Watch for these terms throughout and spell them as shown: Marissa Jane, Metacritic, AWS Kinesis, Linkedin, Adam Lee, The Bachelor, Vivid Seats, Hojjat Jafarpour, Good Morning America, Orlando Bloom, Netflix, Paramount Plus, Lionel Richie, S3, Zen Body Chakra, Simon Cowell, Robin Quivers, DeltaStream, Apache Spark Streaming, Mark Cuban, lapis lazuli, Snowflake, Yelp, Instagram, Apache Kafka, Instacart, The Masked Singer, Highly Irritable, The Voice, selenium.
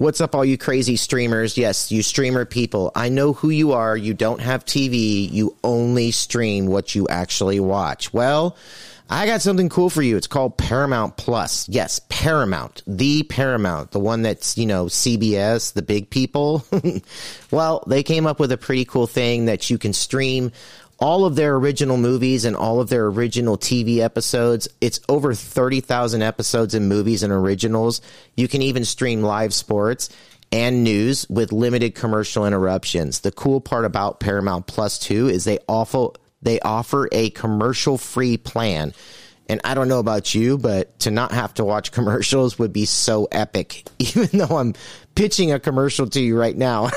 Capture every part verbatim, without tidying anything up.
What's up, all you crazy streamers? Yes, you streamer people. I know who you are. You don't have T V. You only stream what you actually watch. Well, I got something cool for you. It's called Paramount Plus. Yes, Paramount. The Paramount. The one that's, you know, C B S, the big people. Well, they came up with a pretty cool thing that you can stream all of their original movies and all of their original T V episodes. It's over thirty thousand episodes and movies and originals. You can even stream live sports and news with limited commercial interruptions. The cool part about Paramount Plus two is they offer, they offer a commercial-free plan. And I don't know about you, but to not have to watch commercials would be so epic, even though I'm pitching a commercial to you right now.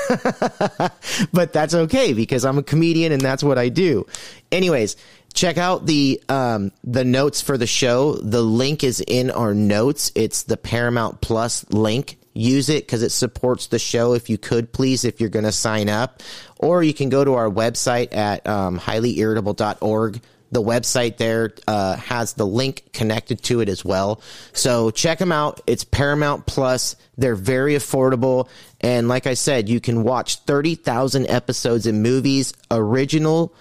But that's okay, because I'm a comedian and that's what I do. Anyways, check out the um, the notes for the show. The link is in our notes. It's the Paramount Plus link. Use it because it supports the show. If you could, please, if you're going to sign up. Or you can go to our website at um, highly irritable dot org. The website there uh, has the link connected to it as well. So check them out. It's Paramount Plus. They're very affordable. And like I said, you can watch thirty thousand episodes and movies, original,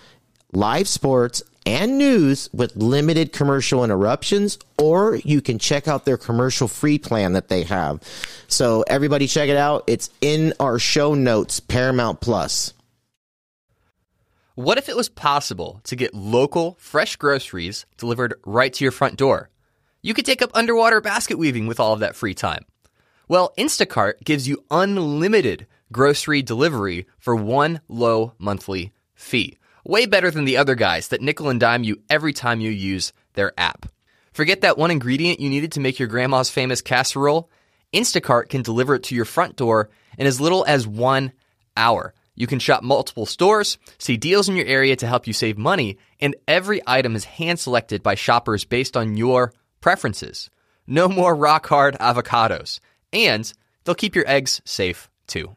live sports, and news with limited commercial interruptions, or you can check out their commercial-free plan that they have. So everybody check it out. It's in our show notes, Paramount Plus. What if it was possible to get local, fresh groceries delivered right to your front door? You could take up underwater basket weaving with all of that free time. Well, Instacart gives you unlimited grocery delivery for one low monthly fee. Way better than the other guys that nickel and dime you every time you use their app. Forget that one ingredient you needed to make your grandma's famous casserole? Instacart can deliver it to your front door in as little as one hour. You can shop multiple stores, see deals in your area to help you save money, and every item is hand-selected by shoppers based on your preferences. No more rock-hard avocados. And they'll keep your eggs safe, too.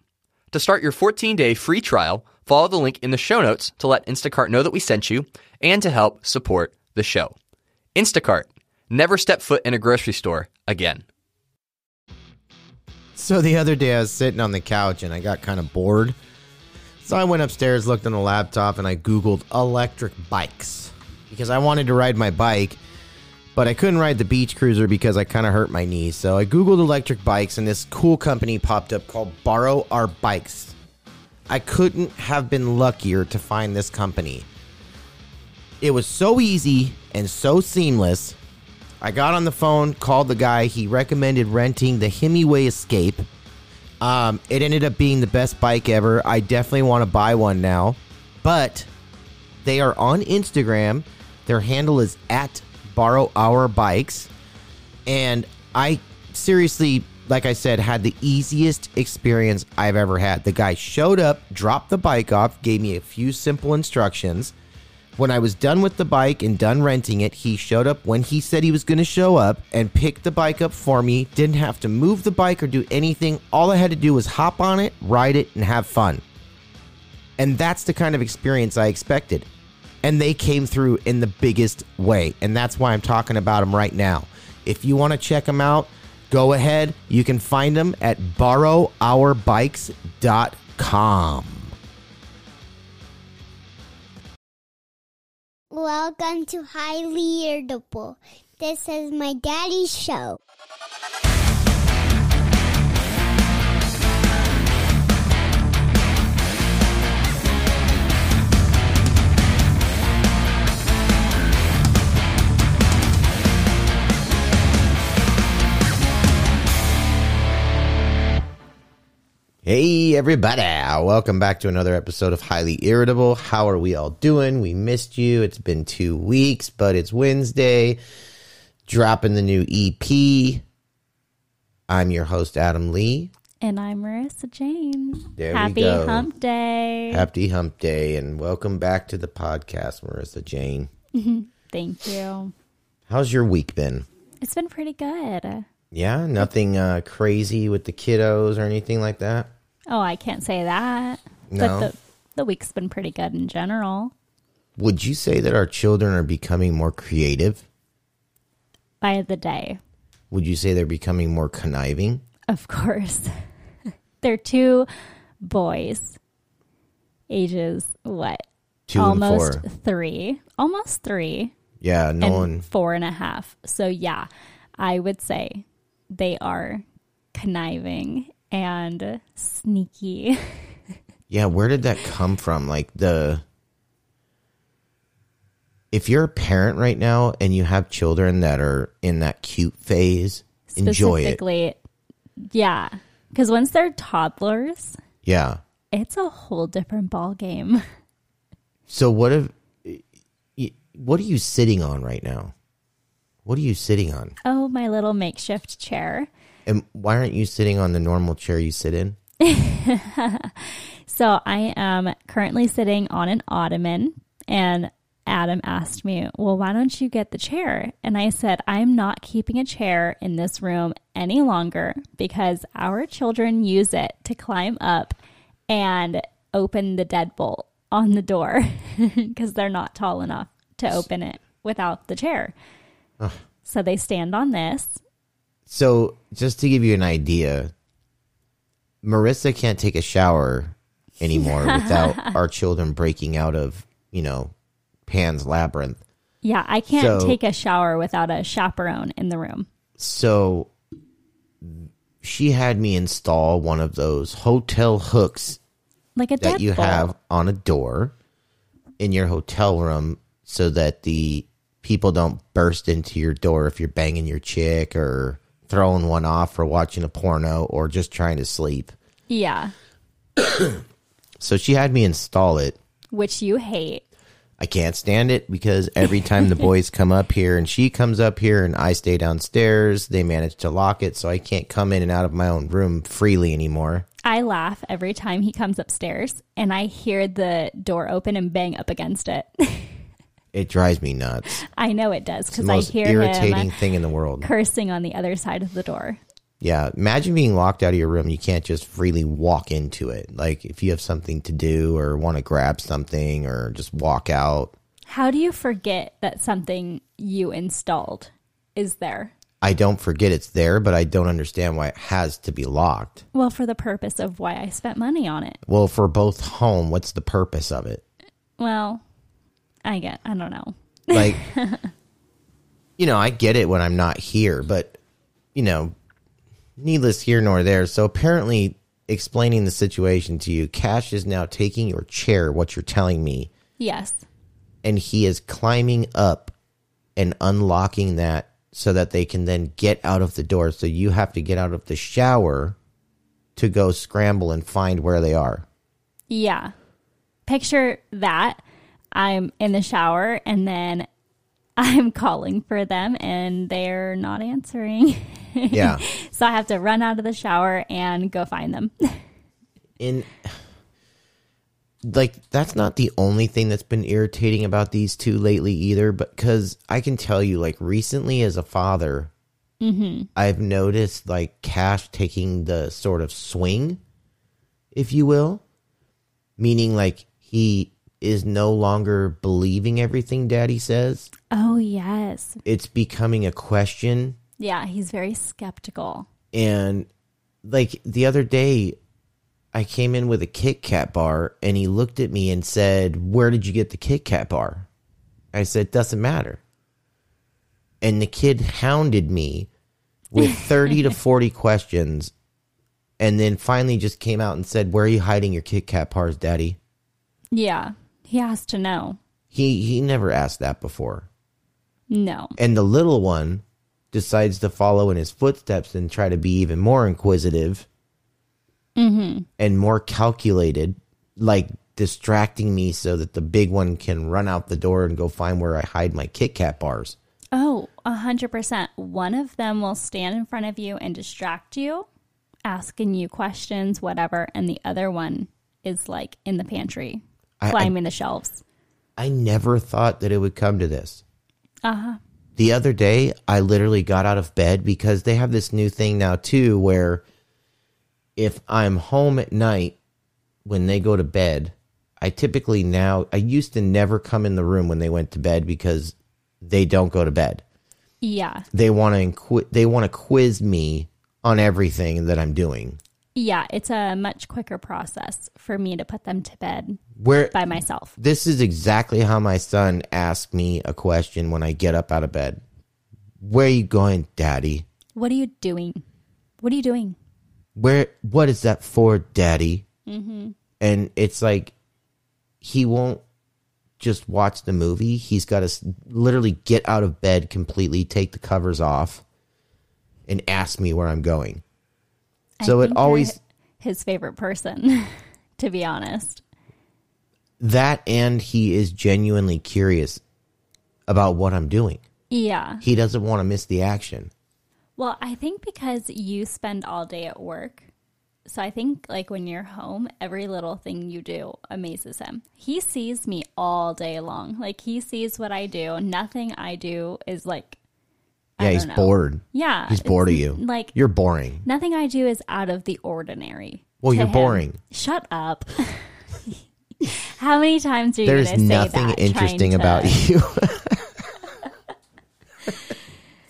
To start your fourteen-day free trial, follow the link in the show notes to let Instacart know that we sent you and to help support the show. Instacart. Never step foot in a grocery store again. So the other day I was sitting on the couch and I got kind of bored. So I went upstairs, looked on the laptop, and I Googled electric bikes because I wanted to ride my bike, but I couldn't ride the beach cruiser because I kind of hurt my knee. So I Googled electric bikes and this cool company popped up called Borrow Our Bikes. I couldn't have been luckier to find this company. It was so easy and so seamless. I got on the phone, called the guy. He recommended renting the Himiway Escape. Um, it ended up being the best bike ever. I definitely want to buy one now. But they are on Instagram. Their handle is at Borrow Our Bikes. And I seriously... like I said, had the easiest experience I've ever had. The guy showed up, dropped the bike off, gave me a few simple instructions. When I was done with the bike and done renting it, he showed up when he said he was going to show up and picked the bike up for me. Didn't have to move the bike or do anything. All I had to do was hop on it, ride it, and have fun. And that's the kind of experience I expected. And they came through in the biggest way. And that's why I'm talking about them right now. If you want to check them out, go ahead. You can find them at borrow our bikes dot com. Welcome to Highly Irritable. This is my daddy's show. Hey everybody, welcome back to another episode of Highly Irritable. How are we all doing? We missed you. It's been two weeks, but it's Wednesday. Dropping the new E P. I'm your host, Adam Lee. And I'm Marissa Jane. There Happy we go. Hump Day. Happy Hump Day, and welcome back to the podcast, Marissa Jane. Thank you. How's your week been? It's been pretty good. Yeah? Nothing uh, crazy with the kiddos or anything like that? Oh, I can't say that. No. But the, the week's been pretty good in general. Would you say that our children are becoming more creative? By the day. Would you say they're becoming more conniving? Of course. They're two boys, ages what? Two almost and four. three, almost three. Yeah, no and one four and a half. So yeah, I would say they are conniving and sneaky. Yeah, where did that come from? Like the, if you're a parent right now and you have children that are in that cute phase, enjoy it. Specifically, yeah, because once they're toddlers, yeah, it's a whole different ball game. So what if, what are you sitting on right now? What are you sitting on? Oh, my little makeshift chair. And why aren't you sitting on the normal chair you sit in? So I am currently sitting on an ottoman, and Adam asked me, well, why don't you get the chair? And I said, I'm not keeping a chair in this room any longer because our children use it to climb up and open the deadbolt on the door because they're not tall enough to open it without the chair. Ugh. So they stand on this. So just to give you an idea, Marissa can't take a shower anymore without our children breaking out of, you know, Pan's Labyrinth. Yeah, I can't so, take a shower without a chaperone in the room. So she had me install one of those hotel hooks like a that you bowl. have on a door in your hotel room so that the people don't burst into your door if you're banging your chick or throwing one off or watching a porno or just trying to sleep. Yeah. So she had me install it. Which you hate. I can't stand it because every time the boys come up here and she comes up here and I stay downstairs, they manage to lock it so I can't come in and out of my own room freely anymore. I laugh every time he comes upstairs and I hear the door open and bang up against it. It drives me nuts. I know it does because I hear irritating him thing in the world. Cursing on the other side of the door. Yeah, imagine being locked out of your room. You can't just freely walk into it. Like if you have something to do or want to grab something or just walk out. How do you forget that something you installed is there? I don't forget it's there, but I don't understand why it has to be locked. Well, for the purpose of why I spent money on it. Well, for both home, what's the purpose of it? Well, I get, I don't know. Like, you know, I get it when I'm not here, but, you know, needless here nor there. So apparently, explaining the situation to you, Cash is now taking your chair, what you're telling me. Yes. And he is climbing up and unlocking that so that they can then get out of the door. So you have to get out of the shower to go scramble and find where they are. Yeah. Picture that. I'm in the shower, and then I'm calling for them, and they're not answering. Yeah. So I have to run out of the shower and go find them. In, like, that's not the only thing that's been irritating about these two lately either, but because I can tell you, like, recently as a father, mm-hmm. I've noticed, like, Cash taking the sort of swing, if you will, meaning, like, he is no longer believing everything daddy says. Oh, yes. It's becoming a question. Yeah, he's very skeptical. And, like, the other day, I came in with a Kit Kat bar, and he looked at me and said, where did you get the Kit Kat bar? I said, doesn't matter. And the kid hounded me with thirty to forty questions, and then finally just came out and said, where are you hiding your Kit Kat bars, daddy? Yeah. He has to know. He he never asked that before. No. And the little one decides to follow in his footsteps and try to be even more inquisitive mm-hmm. and more calculated, like distracting me so that the big one can run out the door and go find where I hide my Kit Kat bars. Oh, one hundred percent. One of them will stand in front of you and distract you, asking you questions, whatever, and the other one is like in the pantry. Climbing I, the shelves. I never thought that it would come to this. Uh-huh. The other day, I literally got out of bed because they have this new thing now, too, where if I'm home at night when they go to bed, I typically now, I used to never come in the room when they went to bed because they don't go to bed. Yeah. They want to inqu- they want to quiz me on everything that I'm doing. Yeah, it's a much quicker process for me to put them to bed Where, by myself. This is exactly how my son asks me a question when I get up out of bed. Where are you going, Daddy? What are you doing? What are you doing? Where? What is that for, Daddy? Mm-hmm. And it's like he won't just watch the movie. He's got to literally get out of bed completely, take the covers off, and ask me where I'm going. So I think it always his favorite person, to be honest. That, and he is genuinely curious about what I'm doing. Yeah. He doesn't want to miss the action. Well, I think because you spend all day at work. So I think like when you're home, every little thing you do amazes him. He sees me all day long. Like he sees what I do. Nothing I do is like, yeah, he's know. bored. Yeah. He's bored of you. Like, you're boring. Nothing I do is out of the ordinary. Well, you're him. boring. Shut up. How many times are you going to say that? There's nothing interesting to... about you.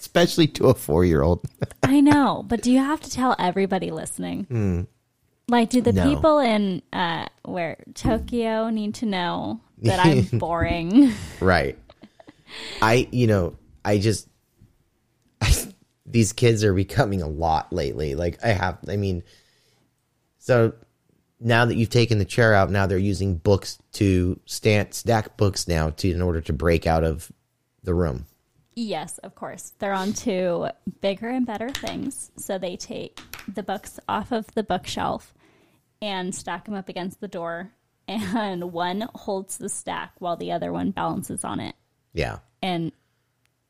Especially to a four-year-old. I know. But do you have to tell everybody listening? Mm. Like, do the no. people in uh, where Tokyo need to know that I'm boring? Right. I, you know, I just... These kids are becoming a lot lately. Like I have, I mean, so now that you've taken the chair out, now they're using books to stand, stack books now to in order to break out of the room. Yes, of course. They're on to bigger and better things. So they take the books off of the bookshelf and stack them up against the door. And one holds the stack while the other one balances on it. Yeah. And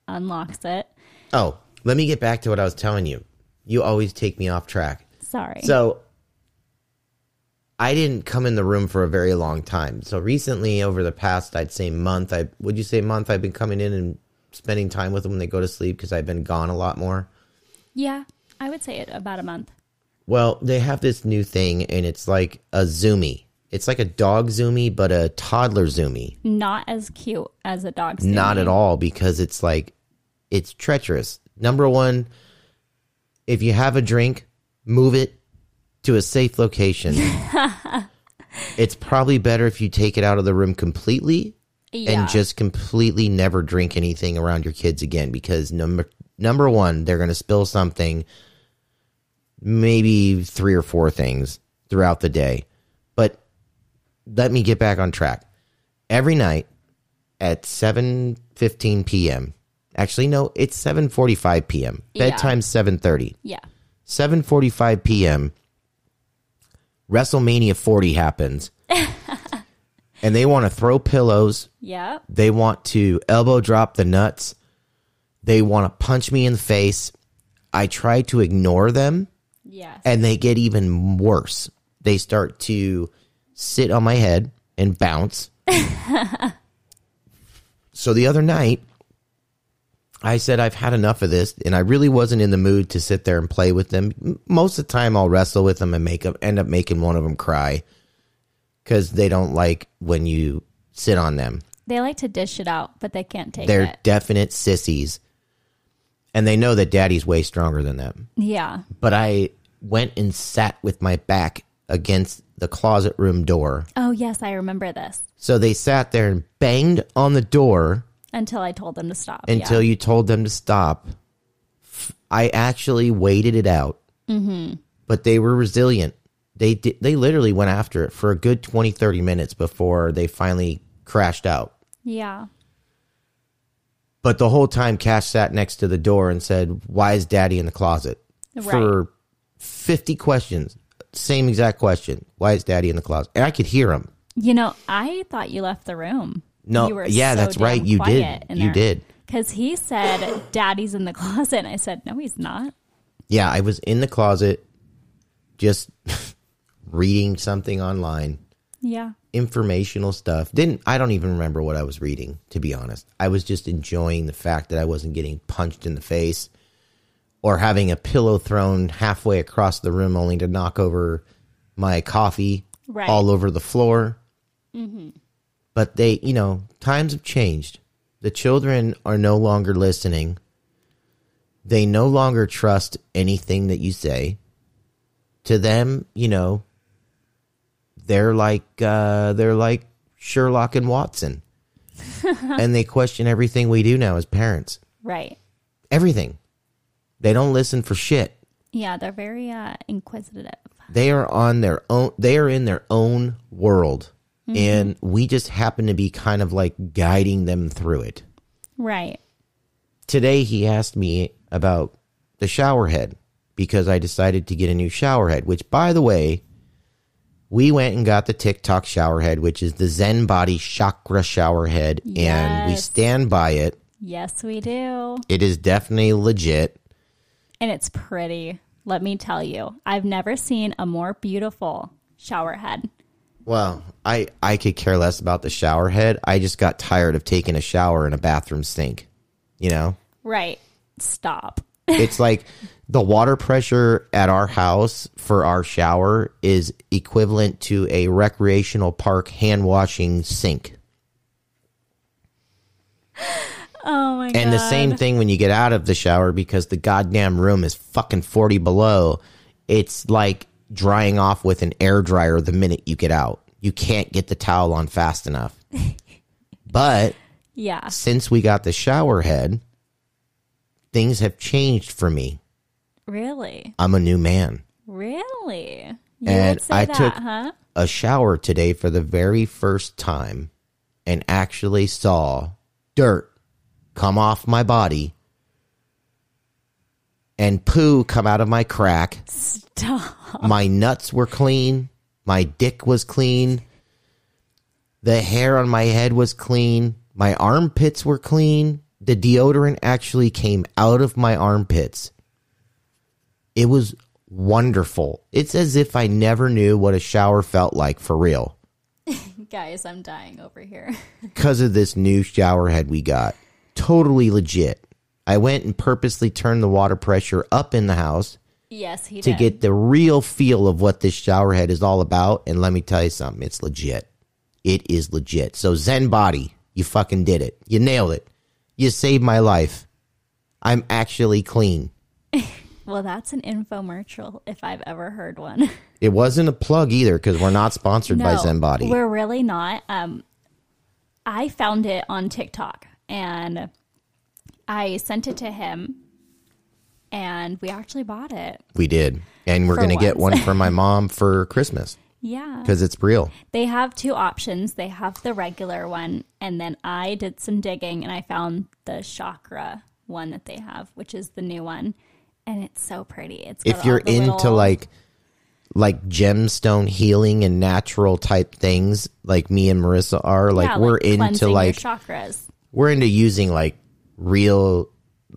unlocks it. Oh, let me get back to what I was telling you. You always take me off track. Sorry. So I didn't come in the room for a very long time. So recently, over the past, I'd say month, I would you say month, I've been coming in and spending time with them when they go to sleep because I've been gone a lot more. Yeah, I would say it about a month. Well, they have this new thing, and it's like a Zoomy. It's like a dog Zoomy, but a toddler Zoomy. Not as cute as a dog Zoomy. Not at all, because it's like, it's treacherous. Number one, if you have a drink, move it to a safe location. It's probably better if you take it out of the room completely yeah. and just completely never drink anything around your kids again. Because number number one, they're going to spill something, maybe three or four things throughout the day. But let me get back on track. Every night at seven fifteen p.m., Actually, no, it's seven forty-five p.m. Bedtime's yeah. seven thirty. Yeah. seven forty-five p.m. WrestleMania forty happens. And they want to throw pillows. Yeah. They want to elbow drop the nuts. They want to punch me in the face. I try to ignore them. Yes. And they get even worse. They start to sit on my head and bounce. So the other night... I said, I've had enough of this, and I really wasn't in the mood to sit there and play with them. Most of the time, I'll wrestle with them and make them, end up making one of them cry because they don't like when you sit on them. They like to dish it out, but they can't take They're it. They're definite sissies, and they know that Daddy's way stronger than them. Yeah. But I went and sat with my back against the closet room door. Oh, yes, I remember this. So they sat there and banged on the door. Until I told them to stop. Until yeah. you told them to stop. I actually waited it out. Mm-hmm. But they were resilient. They did, they literally went after it for a good twenty, thirty minutes before they finally crashed out. Yeah. But the whole time, Cash sat next to the door and said, why is Daddy in the closet? Right. For fifty questions. Same exact question. Why is Daddy in the closet? And I could hear him. You know, I thought you left the room. No, yeah, so that's right. You did. You did. Because he said, Daddy's in the closet. And I said, no, he's not. Yeah, I was in the closet just reading something online. Yeah. Informational stuff. Didn't I don't even remember what I was reading, to be honest. I was just enjoying the fact that I wasn't getting punched in the face or having a pillow thrown halfway across the room only to knock over my coffee right. all over the floor. Mm-hmm. But they, you know, times have changed. The children are no longer listening. They no longer trust anything that you say. to them, you know, they're like uh, they're like Sherlock and Watson. And they question everything we do now as parents. Right. Everything. They don't listen for shit. Yeah, they're very uh, inquisitive. They are on their own. They are in their own world. Mm-hmm. And we just happen to be kind of like guiding them through it. Right. Today he asked me about the shower head because I decided to get a new shower head, which, by the way, we went and got the TikTok shower head, which is the Zen Body Chakra shower head. Yes. And we stand by it. Yes, we do. It is definitely legit. And it's pretty. Let me tell you, I've never seen a more beautiful shower head. Well, I, I could care less about the shower head. I just got tired of taking a shower in a bathroom sink, you know? Right. Stop. It's like the water pressure at our house for our shower is equivalent to a recreational park hand washing sink. Oh my god. And the same thing when you get out of the shower because the goddamn room is fucking forty below. It's like drying off with an air dryer the minute you get out. You can't get the towel on fast enough. But yeah, since we got the shower head, things have changed for me. Really? I'm a new man. Really? You and would say I that, took huh? a shower today for the very first time and actually saw dirt come off my body and poo come out of my crack. Stop. My nuts were clean. My dick was clean. The hair on my head was clean. My armpits were clean. The deodorant actually came out of my armpits. It was wonderful. It's as if I never knew what a shower felt like for real. Guys, I'm dying over here. Because of this new shower head we got. Totally legit. I went and purposely turned the water pressure up in the house. Yes, he did. To get the real feel of what this shower head is all about. And let me tell you something. It's legit. It is legit. So Zen Body, you fucking did it. You nailed it. You saved my life. I'm actually clean. Well, that's an infomercial if I've ever heard one. It wasn't a plug either because we're not sponsored no, by Zen Body. We're really not. Um, I found it on TikTok and I sent it to him and we actually bought it. We did. And we're going to get one for my mom for Christmas. Yeah. Because it's real. They have two options. They have the regular one, and then I did some digging, and I found the chakra one that they have, which is the new one, and it's so pretty. It's if you're into little... like like gemstone healing and natural type things, like me and Marissa are, like yeah, we're like into like chakras. We're into using like real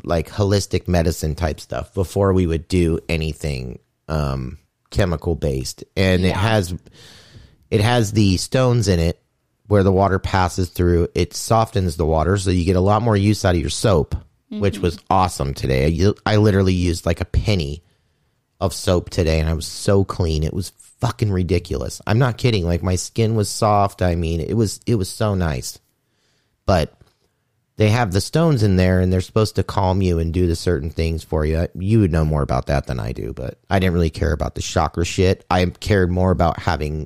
like holistic medicine type stuff before we would do anything. Um, chemical based, and yeah. it has it has the stones in it where the water passes through. It softens the water, so you get a lot more use out of your soap, mm-hmm. which was awesome today. I, I literally used like a penny of soap today, and I was so clean. It was fucking ridiculous. I'm not kidding. Like my skin was soft. I mean, it was it was so nice. But they have the stones in there, and they're supposed to calm you and do the certain things for you. You would know more about that than I do, but I didn't really care about the chakra shit. I cared more about having...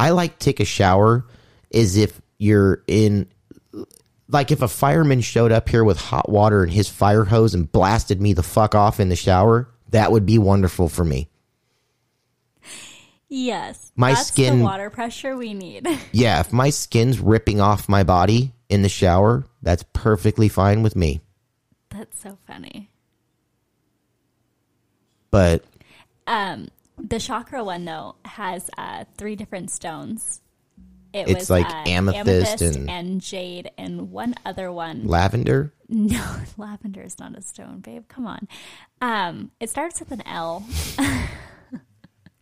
I like take a shower as if you're in... Like if a fireman showed up here with hot water and his fire hose and blasted me the fuck off in the shower, that would be wonderful for me. Yes. My that's skin, the water pressure we need. Yeah, if my skin's ripping off my body... in the shower, that's perfectly fine with me. That's so funny. But um, the chakra one though has uh, three different stones. It it's was, like uh, amethyst, amethyst and, and jade and one other one. Lavender? No, lavender is not a stone, babe. Come on. Um, it starts with an L. I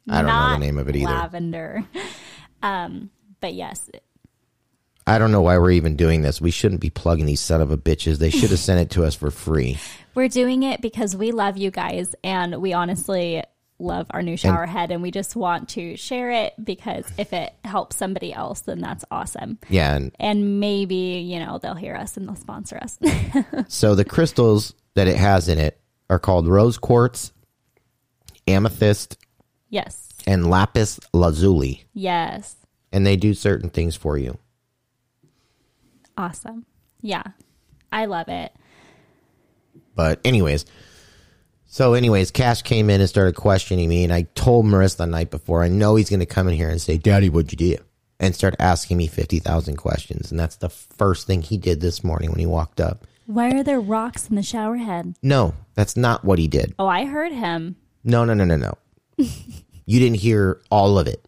don't not know the name of it either. Lavender. Um, but yes. I don't know why we're even doing this. We shouldn't be plugging these son of a bitches. They should have sent it to us for free. We're doing it because we love you guys, and we honestly love our new shower and, head, and we just want to share it because if it helps somebody else, then that's awesome. Yeah. And, and maybe, you know, they'll hear us and they'll sponsor us. So the crystals that it has in it are called rose quartz, amethyst, Yes. And lapis lazuli. Yes. And they do certain things for you. Awesome. Yeah. I love it. But anyways, so anyways, Cash came in and started questioning me, and I told Marissa the night before, I know he's going to come in here and say, Daddy, what'd you do? And start asking me fifty thousand questions. And that's the first thing he did this morning when he walked up. Why are there rocks in the shower head? No, that's not what he did. Oh, I heard him. No, no, no, no, no. You didn't hear all of it.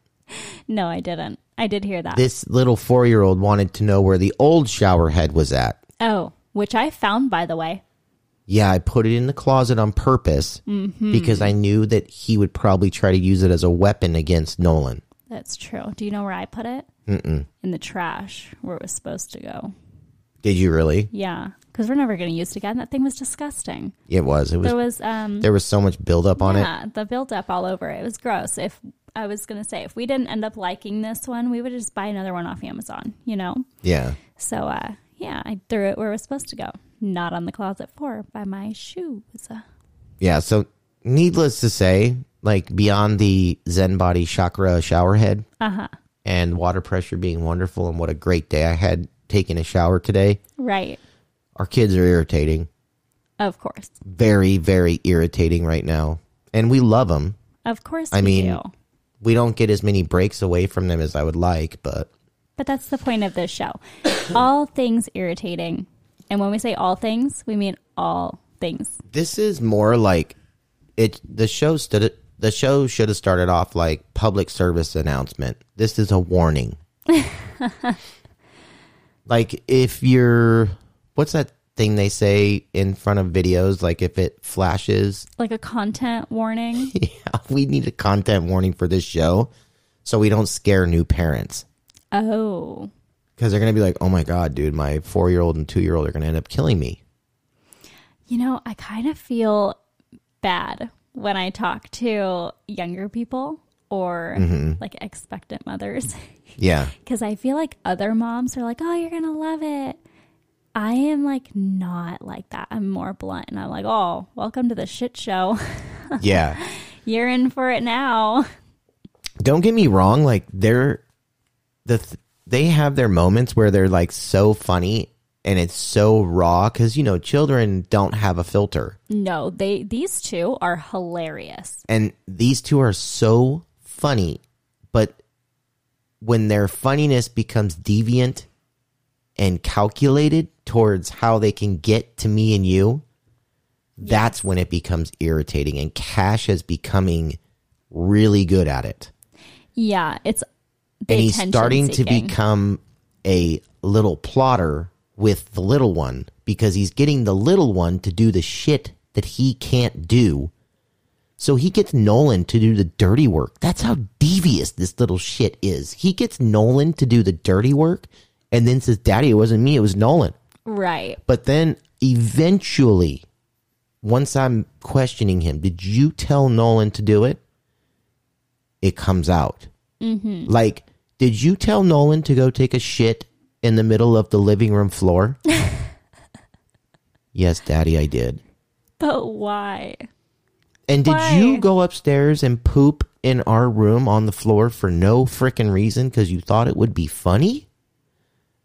No, I didn't. I did hear that. This little four-year-old wanted to know where the old shower head was at. Oh, which I found, by the way. Yeah, I put it in the closet on purpose mm-hmm. because I knew that he would probably try to use it as a weapon against Nolan. That's true. Do you know where I put it? Mm-mm. In the trash where it was supposed to go. Did you really? Yeah, because we're never going to use it again. That thing was disgusting. It was. It was. There was, um, there was so much buildup on yeah, it. Yeah, the buildup all over it. It was gross. If I was going to say, if we didn't end up liking this one, we would just buy another one off Amazon, you know? Yeah. So, uh, yeah, I threw it where it was supposed to go. Not on the closet floor by my shoes. Yeah, so needless to say, like beyond the Zen Body Chakra shower head uh-huh. and water pressure being wonderful and what a great day I had taking a shower today. Right. Our kids are irritating. Of course. Very, very irritating right now. And we love them. Of course I we mean, do. We don't get as many breaks away from them as I would like, but... But that's the point of this show. All things irritating. And when we say all things, we mean all things. This is more like... it. The show stood, the show should have started off like public service announcement. This is a warning. Like if you're... What's that thing they say in front of videos? Like if it flashes? Like a content warning? Yeah, we need a content warning for this show so we don't scare new parents. Oh. Because they're going to be like, oh my God, dude, my four-year-old and two-year-old are going to end up killing me. You know, I kind of feel bad when I talk to younger people or mm-hmm. like expectant mothers. Yeah. Because I feel like other moms are like, oh, you're going to love it. I am like not like that. I'm more blunt and I'm like, oh, welcome to the shit show. Yeah. You're in for it now. Don't get me wrong. Like they're, the th- they have their moments where they're like so funny and it's so raw because, you know, children don't have a filter. No, they these two are hilarious. And these two are so funny. But when their funniness becomes deviant and calculated towards how they can get to me and you, that's yes. when it becomes irritating. And Cash is becoming really good at it. Yeah, it's and he's starting seeking. to become a little plotter with the little one because he's getting the little one to do the shit that he can't do. So he gets Nolan to do the dirty work. That's how devious this little shit is. He gets Nolan to do the dirty work. And then says, Daddy, it wasn't me, it was Nolan. Right. But then eventually, once I'm questioning him, did you tell Nolan to do it? It comes out. Mm-hmm. Like, did you tell Nolan to go take a shit in the middle of the living room floor? Yes, Daddy, I did. But why? And did why? you go upstairs and poop in our room on the floor for no frickin' reason because you thought it would be funny?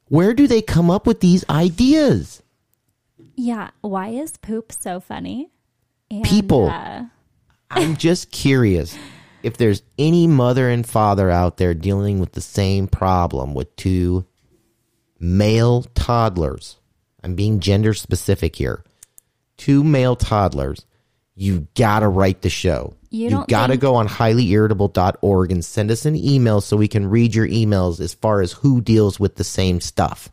Where do they come up with these ideas? Yeah. Why is poop so funny? And, People. Uh... I'm just curious if there's any mother and father out there dealing with the same problem with two male toddlers. I'm being gender specific here. Two male toddlers. You got to write the show. You, you got to think... go on highly irritable dot org and send us an email so we can read your emails as far as who deals with the same stuff.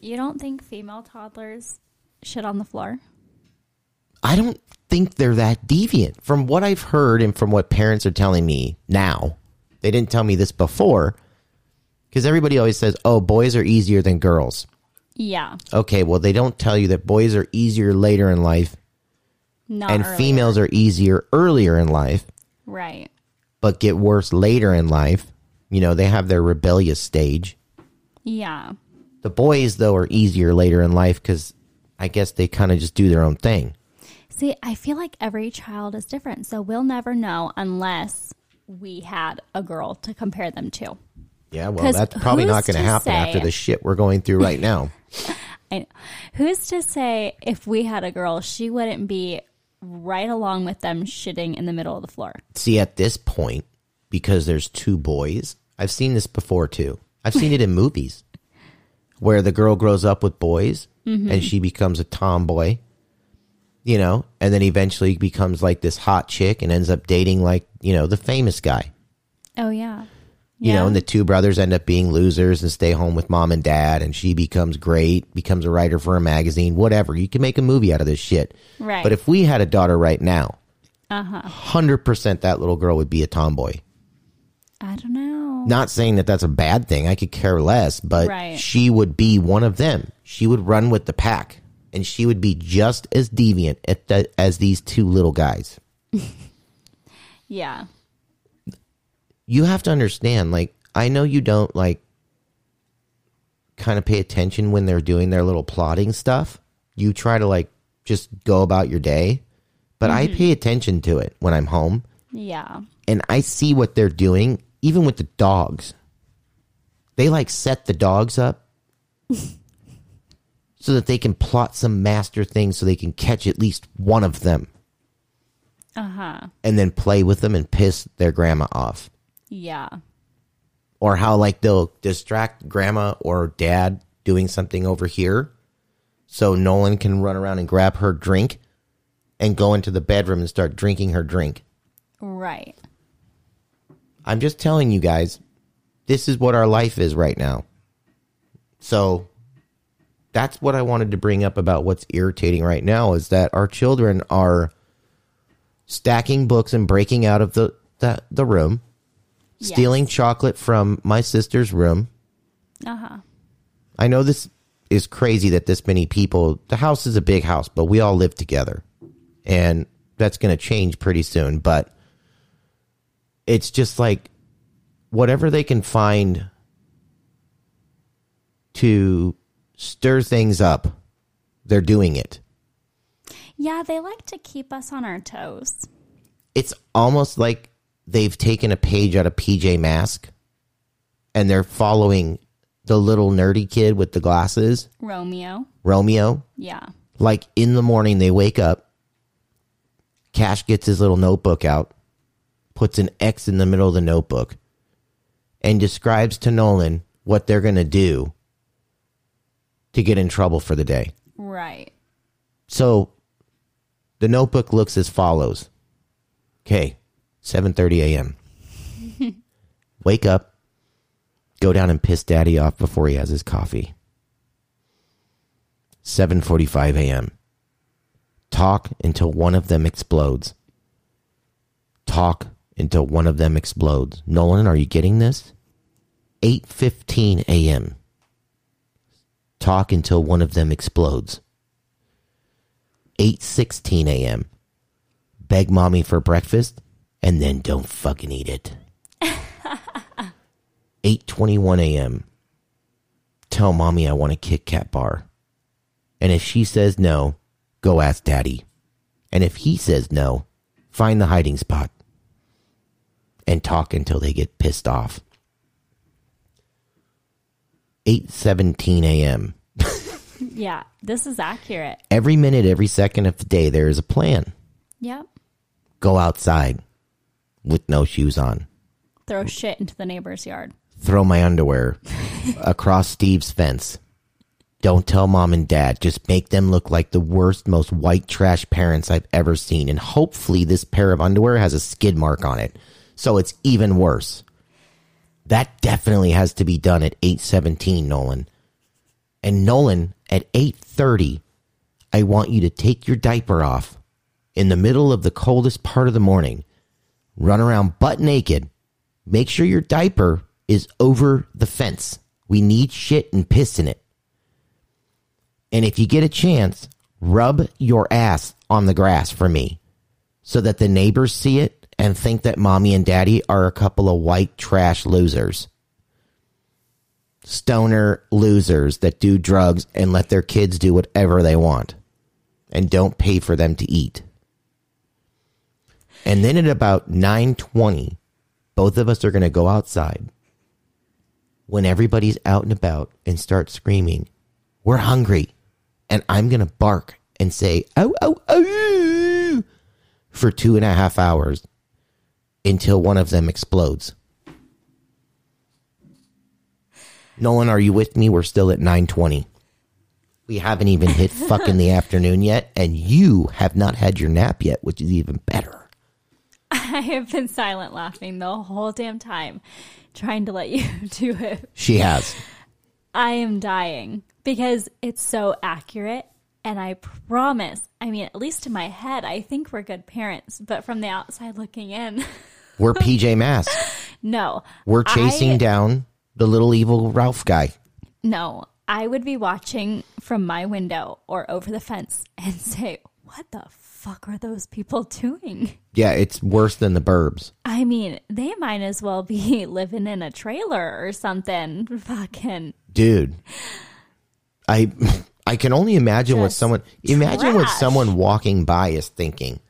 You don't think female toddlers shit on the floor? I don't think they're that deviant. From what I've heard and from what parents are telling me now, they didn't tell me this before, because everybody always says, oh, boys are easier than girls. Yeah. Okay, well, they don't tell you that boys are easier later in life. Not and earlier. Females are easier earlier in life. Right. But get worse later in life. You know, they have their rebellious stage. Yeah. The boys, though, are easier later in life because I guess they kind of just do their own thing. See, I feel like every child is different, so we'll never know unless we had a girl to compare them to. Yeah, well, that's probably not going to happen after the shit we're going through right now. I know. Who's to say if we had a girl, she wouldn't be right along with them shitting in the middle of the floor? See, at this point, because there's two boys, I've seen this before too. I've seen it in movies where the girl grows up with boys mm-hmm. and she becomes a tomboy, you know, and then eventually becomes like this hot chick and ends up dating like, you know, the famous guy. Oh, yeah. You yeah. know, and the two brothers end up being losers and stay home with mom and dad, and she becomes great, becomes a writer for a magazine, whatever. You can make a movie out of this shit. Right. But if we had a daughter right now, uh-huh. one hundred percent that little girl would be a tomboy. I don't know. Not saying that that's a bad thing. I could care less, but right. she would be one of them. She would run with the pack, and she would be just as deviant at the, as these two little guys. Yeah. You have to understand, like, I know you don't, like, kind of pay attention when they're doing their little plotting stuff. You try to, like, just go about your day. But mm-hmm. I pay attention to it when I'm home. Yeah. And I see what they're doing, even with the dogs. They, like, set the dogs up so that they can plot some master thing so they can catch at least one of them. Uh-huh. And then play with them and piss their grandma off. Yeah. Or how like they'll distract grandma or dad doing something over here so Nolan can run around and grab her drink and go into the bedroom and start drinking her drink. Right. I'm just telling you guys, this is what our life is right now. So that's what I wanted to bring up about what's irritating right now is that our children are stacking books and breaking out of the, the, the room. Yes. Stealing chocolate from my sister's room. Uh-huh. I know this is crazy that this many people, the house is a big house, but we all live together. And that's going to change pretty soon. But it's just like whatever they can find to stir things up, they're doing it. Yeah, they like to keep us on our toes. It's almost like they've taken a page out of P J Masks and they're following the little nerdy kid with the glasses. Romeo. Romeo. Yeah. Like in the morning they wake up, Cash gets his little notebook out, puts an X in the middle of the notebook, and describes to Nolan what they're going to do to get in trouble for the day. Right. So the notebook looks as follows. Okay. seven thirty a.m. Wake up, go down and piss daddy off before he has his coffee. seven forty-five a.m. Talk until one of them explodes. Talk until one of them explodes. Nolan, are you getting this? eight fifteen a.m. Talk until one of them explodes. eight sixteen a.m. Beg mommy for breakfast. And then don't fucking eat it. eight twenty-one a.m. Tell mommy I want a Kit Kat bar. And if she says no, go ask daddy. And if he says no, find the hiding spot. And talk until they get pissed off. eight seventeen a.m. Yeah, this is accurate. Every minute, every second of the day, there is a plan. Yep. Go outside. With no shoes on. Throw shit into the neighbor's yard. Throw my underwear across Steve's fence. Don't tell mom and dad. Just make them look like the worst, most white trash parents I've ever seen. And hopefully this pair of underwear has a skid mark on it. So it's even worse. That definitely has to be done at eight seventeen, Nolan. And Nolan, at eight thirty, I want you to take your diaper off in the middle of the coldest part of the morning. Run around butt naked. Make sure your diaper is over the fence. We need shit and piss in it. And if you get a chance, rub your ass on the grass for me so that the neighbors see it and think that mommy and daddy are a couple of white trash losers. Stoner losers that do drugs and let their kids do whatever they want. and don't pay for them to eat. And then at about nine twenty, both of us are going to go outside when everybody's out and about and start screaming, we're hungry. And I'm going to bark and say, oh, oh, oh, for two and a half hours until one of them explodes. Nolan, are you with me? We're still at nine twenty. We haven't even hit fucking the afternoon yet, and you have not had your nap yet, which is even better. I have been silent laughing the whole damn time, trying to let you do it. She has. I am dying because it's so accurate, and I promise, I mean, at least in my head, I think we're good parents, but from the outside looking in. We're P J Masks. No. We're chasing I, down the little evil Ralph guy. No. I would be watching from my window or over the fence and say, what the fuck are those people doing? Yeah, it's worse than the Burbs. I mean, they might as well be living in a trailer or something. Fucking. Dude, I I can only imagine Just what someone, imagine trash. what someone walking by is thinking.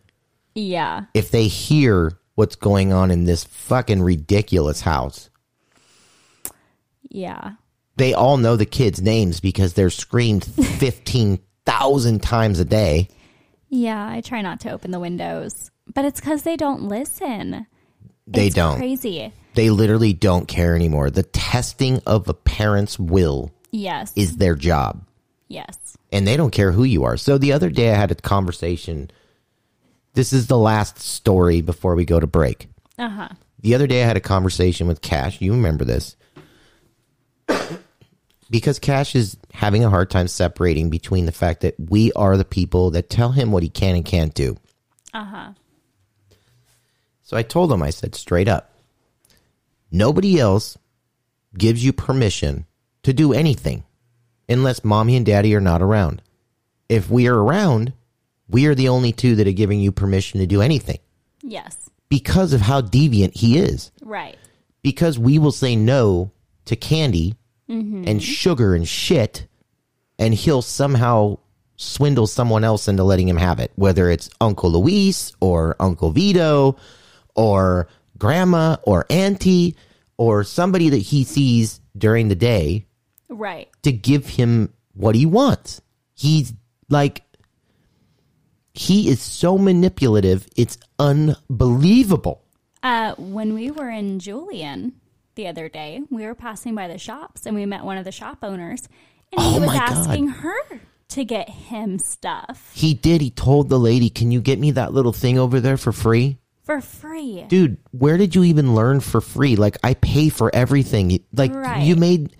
Yeah. If they hear what's going on in this fucking ridiculous house. Yeah. They all know the kids' names because they're screamed fifteen thousand times a day. Yeah, I try not to open the windows. But it's because they don't listen. They it's don't. Crazy. They literally don't care anymore. The testing of a parent's will yes. is their job. Yes. And they don't care who you are. So the other day I had a conversation. This is the last story before we go to break. Uh-huh. The other day I had a conversation with Cash. You remember this. Because Cash is having a hard time separating between the fact that we are the people that tell him what he can and can't do. Uh-huh. So I told him, I said straight up, nobody else gives you permission to do anything unless mommy and daddy are not around. If we are around, we are the only two that are giving you permission to do anything. Yes. Because of how deviant he is. Right. Because we will say no to candy. Mm-hmm. And sugar and shit, and he'll somehow swindle someone else into letting him have it, whether it's Uncle Luis or Uncle Vito or Grandma or Auntie or somebody that he sees during the day, right? To give him what he wants. He's like, he is so manipulative, it's unbelievable. Uh, when we were in Julian... the other day, we were passing by the shops and we met one of the shop owners and he oh was asking God. her to get him stuff. He did. He told the lady, can you get me that little thing over there for free? For free. Dude, where did you even learn for free? Like, I pay for everything. Like, right. you made...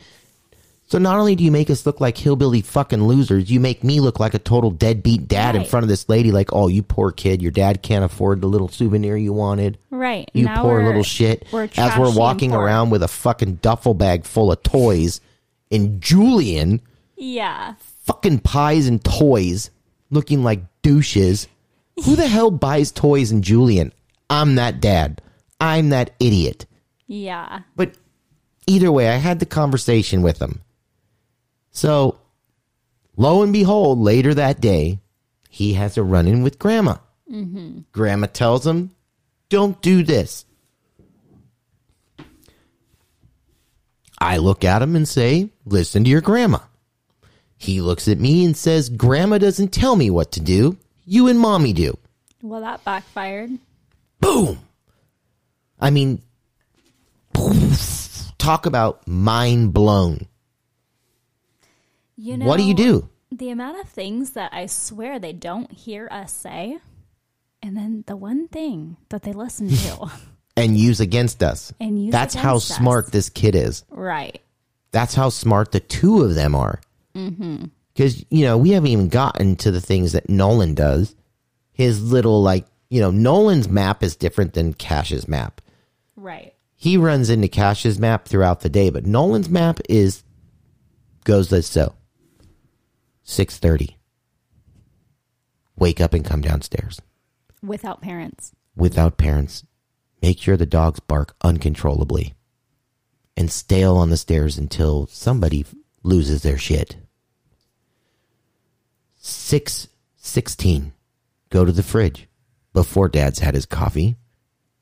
So not only do you make us look like hillbilly fucking losers, you make me look like a total deadbeat dad right. in front of this lady. Like, oh, you poor kid. Your dad can't afford the little souvenir you wanted. Right. You now poor little shit. We're As we're walking around with a fucking duffel bag full of toys in Julian. Yeah. Fucking pies and toys looking like douches. Who the hell buys toys in Julian? I'm that dad. I'm that idiot. Yeah. But either way, I had the conversation with him. So, lo and behold, later that day, he has a run-in with Grandma. Mm-hmm. Grandma tells him, don't do this. I look at him and say, listen to your grandma. He looks at me and says, Grandma doesn't tell me what to do. You and Mommy do. Well, that backfired. Boom! I mean, talk about mind blown. You know, what do you do? The amount of things that I swear they don't hear us say, and then the one thing that they listen to. And use against us. And use That's how us. smart this kid is. Right. That's how smart the two of them are. Mm-hmm. Because, you know, we haven't even gotten to the things that Nolan does. His little, like, you know, Nolan's map is different than Cash's map. Right. He runs into Cash's map throughout the day, but Nolan's map is, goes as so. six thirty. Wake up and come downstairs. Without parents. Without parents. Make sure the dogs bark uncontrollably. And stay on the stairs until somebody loses their shit. Six sixteen, go to the fridge before Dad's had his coffee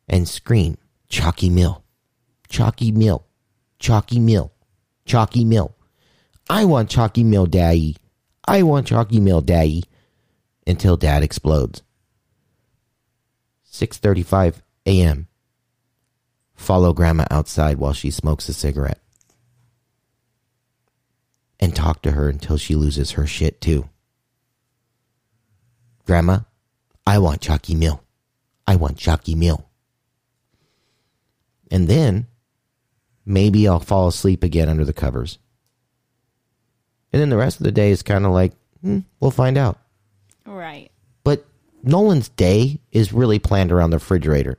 and scream, "Chalky Mill, Chalky Mill, Chalky Mill, Chalky Mill. I want Chalky Mill, Daddy. I want Chalky Mill, Daddy," until Dad explodes. six thirty-five a.m. Follow Grandma outside while she smokes a cigarette and talk to her until she loses her shit too. "Grandma, I want Chalky Mill. I want Chalky Mill." And then maybe I'll fall asleep again under the covers. And then the rest of the day is kind of like, hmm, we'll find out. Right. But Nolan's day is really planned around the refrigerator.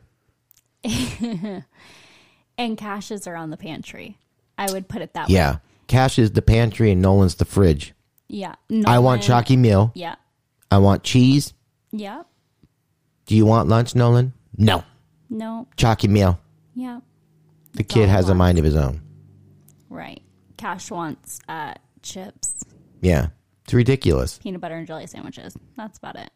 And Cash is around the pantry. I would put it that yeah. way. Yeah. Cash is the pantry and Nolan's the fridge. Yeah. Nolan, I want Chalky Mill. Yeah. I want cheese. Yeah. Do you want lunch, Nolan? No. No. Chalky Mill. Yeah. The That's kid has wants. a mind of his own. Right. Cash wants uh, chips. Yeah. It's ridiculous. Peanut butter and jelly sandwiches. That's about it.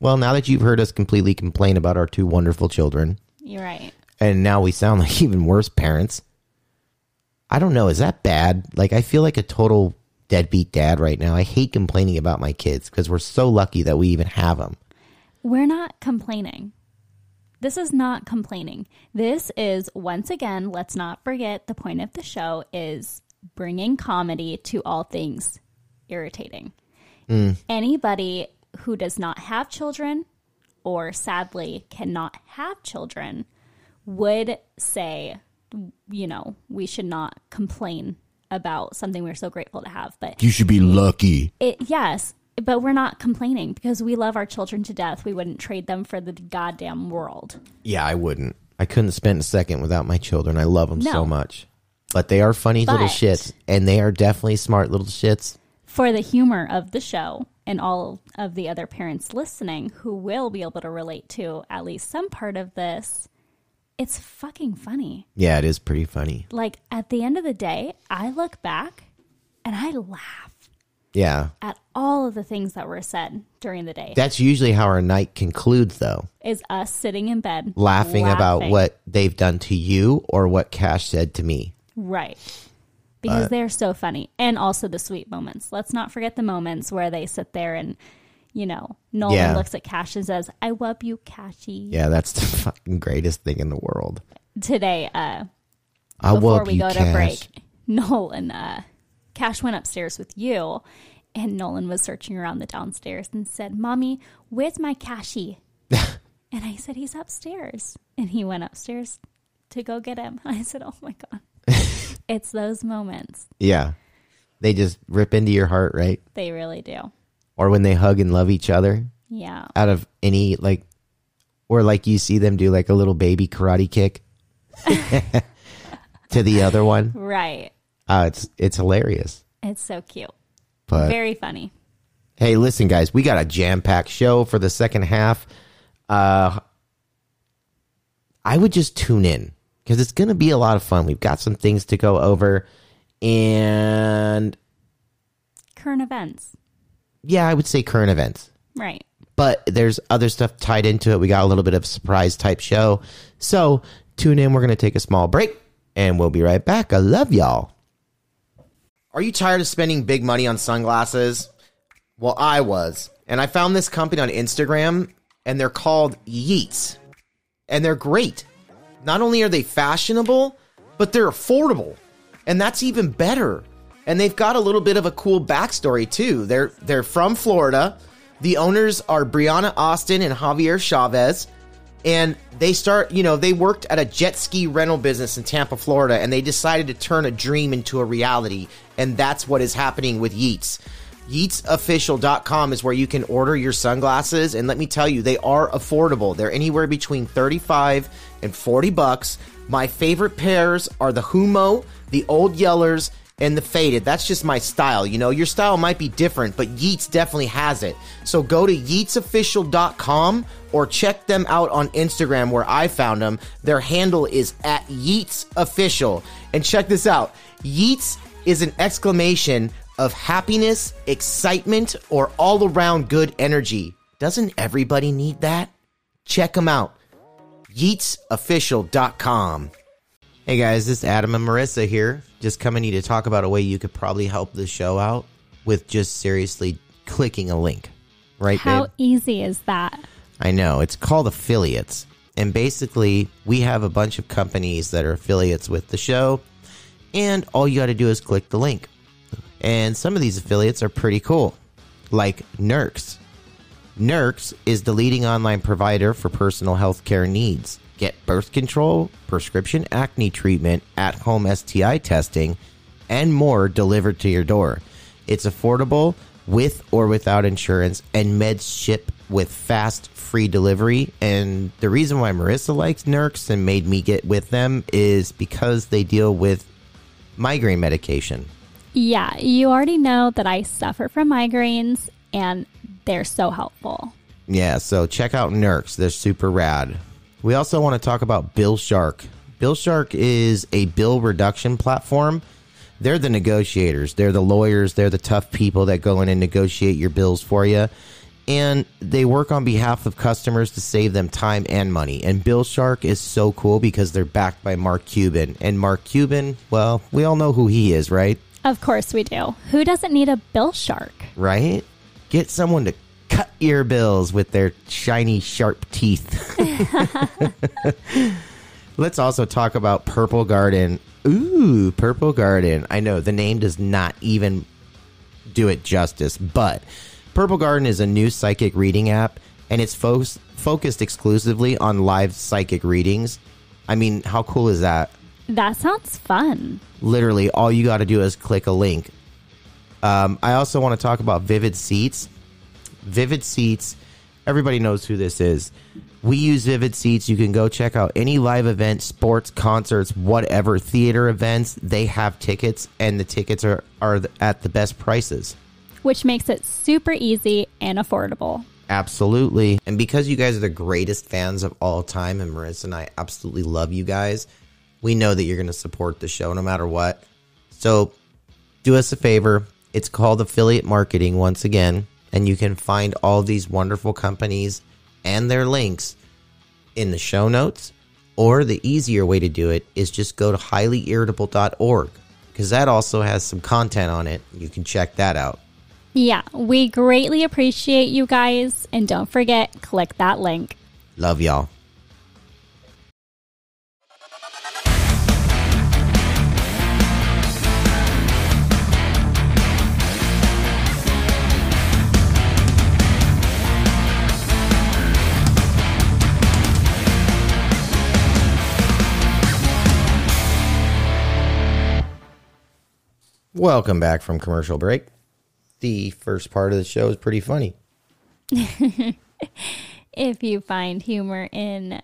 Well, now that you've heard us completely complain about our two wonderful children. You're right. And now we sound like even worse parents. I don't know. Is that bad? Like, I feel like a total deadbeat dad right now. I hate complaining about my kids because we're so lucky that we even have them. We're not complaining. This is not complaining. This is, once again, let's not forget the point of the show is bringing comedy to all things irritating. Mm. Anybody who does not have children or sadly cannot have children would say, you know, we should not complain about something we're so grateful to have. But you should be lucky. It, yes, but we're not complaining because we love our children to death. We wouldn't trade them for the goddamn world. Yeah, I wouldn't. I couldn't spend a second without my children. I love them no. so much. But they are funny but, little shits, and they are definitely smart little shits. For the humor of the show and all of the other parents listening who will be able to relate to at least some part of this, it's fucking funny. Yeah, it is pretty funny. Like, at the end of the day, I look back and I laugh. Yeah. At all of the things that were said during the day. That's usually how our night concludes, though. Is us sitting in bed. Laughing, laughing. about what they've done to you or what Cash said to me. Right. Because but. they're so funny. And also the sweet moments. Let's not forget the moments where they sit there and, you know, Nolan yeah. looks at Cash and says, "I love you, Cashy." Yeah, that's the fucking greatest thing in the world. Today, uh, I before we you, go Cash. to break, Nolan, uh, Cash went upstairs with you and Nolan was searching around the downstairs and said, "Mommy, where's my Cashy?" And I said, "He's upstairs." And he went upstairs to go get him. I said, "Oh my God." It's those moments. Yeah. They just rip into your heart, right? They really do. Or when they hug and love each other. Yeah. Out of any, like, or like you see them do like a little baby karate kick to the other one. Right. Uh, it's, it's hilarious. It's so cute. But, very funny. Hey, listen, guys, we got a jam-packed show for the second half. Uh, I would just tune in. Because it's going to be a lot of fun. We've got some things to go over. And current events. Yeah, I would say current events. Right. But there's other stuff tied into it. We got a little bit of a surprise type show. So tune in. We're going to take a small break. And we'll be right back. I love y'all. Are you tired of spending big money on sunglasses? Well, I was. And I found this company on Instagram. And they're called Yeats. And they're great. Not only are they fashionable, but they're affordable. And that's even better. And they've got a little bit of a cool backstory, too. They're they're from Florida. The owners are Brianna Austin and Javier Chavez. And they start, you know, they worked at a jet ski rental business in Tampa, Florida. And they decided to turn a dream into a reality. And that's what is happening with Yeats. Yeats official dot com is where you can order your sunglasses, and let me tell you, they are affordable. They're anywhere between thirty-five and forty bucks. My favorite pairs are the Humo, the Old Yellers, and the Faded. That's just my style. You know, your style might be different, but Yeats definitely has it. So go to Yeats official dot com or check them out on Instagram where I found them. Their handle is at Yeats Official. And check this out. Yeats is an exclamation of happiness, excitement, or all-around good energy. Doesn't everybody need that? Check them out. Yeats official dot com. Hey guys, this is Adam and Marissa here. Just coming to you to talk about a way you could probably help the show out with just seriously clicking a link. Right, How babe? easy is that? I know. It's called affiliates. And basically, we have a bunch of companies that are affiliates with the show. And all you got to do is click the link. And some of these affiliates are pretty cool. Like Nurx. Nurx is the leading online provider for personal health care needs. Get birth control, prescription acne treatment, at-home S T I testing, and more delivered to your door. It's affordable with or without insurance, and meds ship with fast, free delivery. And the reason why Marissa likes Nurx and made me get with them is because they deal with migraine medication. Yeah, you already know that I suffer from migraines, and they're so helpful. Yeah, so check out Nurx. They're super rad. We also want to talk about Bill Shark. Bill Shark is a bill reduction platform. They're the negotiators. They're the lawyers. They're the tough people that go in and negotiate your bills for you. And they work on behalf of customers to save them time and money. And Bill Shark is so cool because they're backed by Mark Cuban. And Mark Cuban, well, we all know who he is, right? Of course we do. Who doesn't need a Bill Shark? Right? Get someone to cut your bills with their shiny, sharp teeth. Let's also talk about Purple Garden. Ooh, Purple Garden. I know the name does not even do it justice, but Purple Garden is a new psychic reading app, and it's fo- focused exclusively on live psychic readings. I mean, how cool is that? That sounds fun. Literally, all you got to do is click a link. Um, I also want to talk about Vivid Seats. Vivid Seats, everybody knows who this is. We use Vivid Seats. You can go check out any live event, sports, concerts, whatever, theater events. They have tickets, and the tickets are, are at the best prices. Which makes it super easy and affordable. Absolutely. And because you guys are the greatest fans of all time, and Marissa and I absolutely love you guys, we know that you're going to support the show no matter what. So do us a favor. It's called affiliate marketing once again. And you can find all these wonderful companies and their links in the show notes. Or the easier way to do it is just go to highly irritable dot org, because that also has some content on it. You can check that out. Yeah, we greatly appreciate you guys. And don't forget, click that link. Love y'all. Welcome back from commercial break. The first part of the show is pretty funny. If you find humor in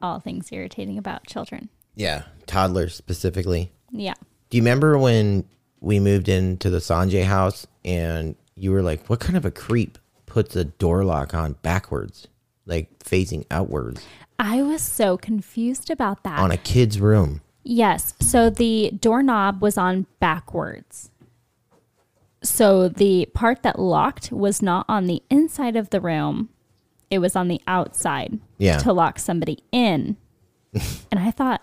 all things irritating about children. Yeah, toddlers specifically. Yeah. Do you remember when we moved into the Sanjay house and you were like, what kind of a creep puts a door lock on backwards, like facing outwards? I was so confused about that. On a kid's room. Yes, so the doorknob was on backwards. So the part that locked was not on the inside of the room. It was on the outside yeah. to lock somebody in. And I thought,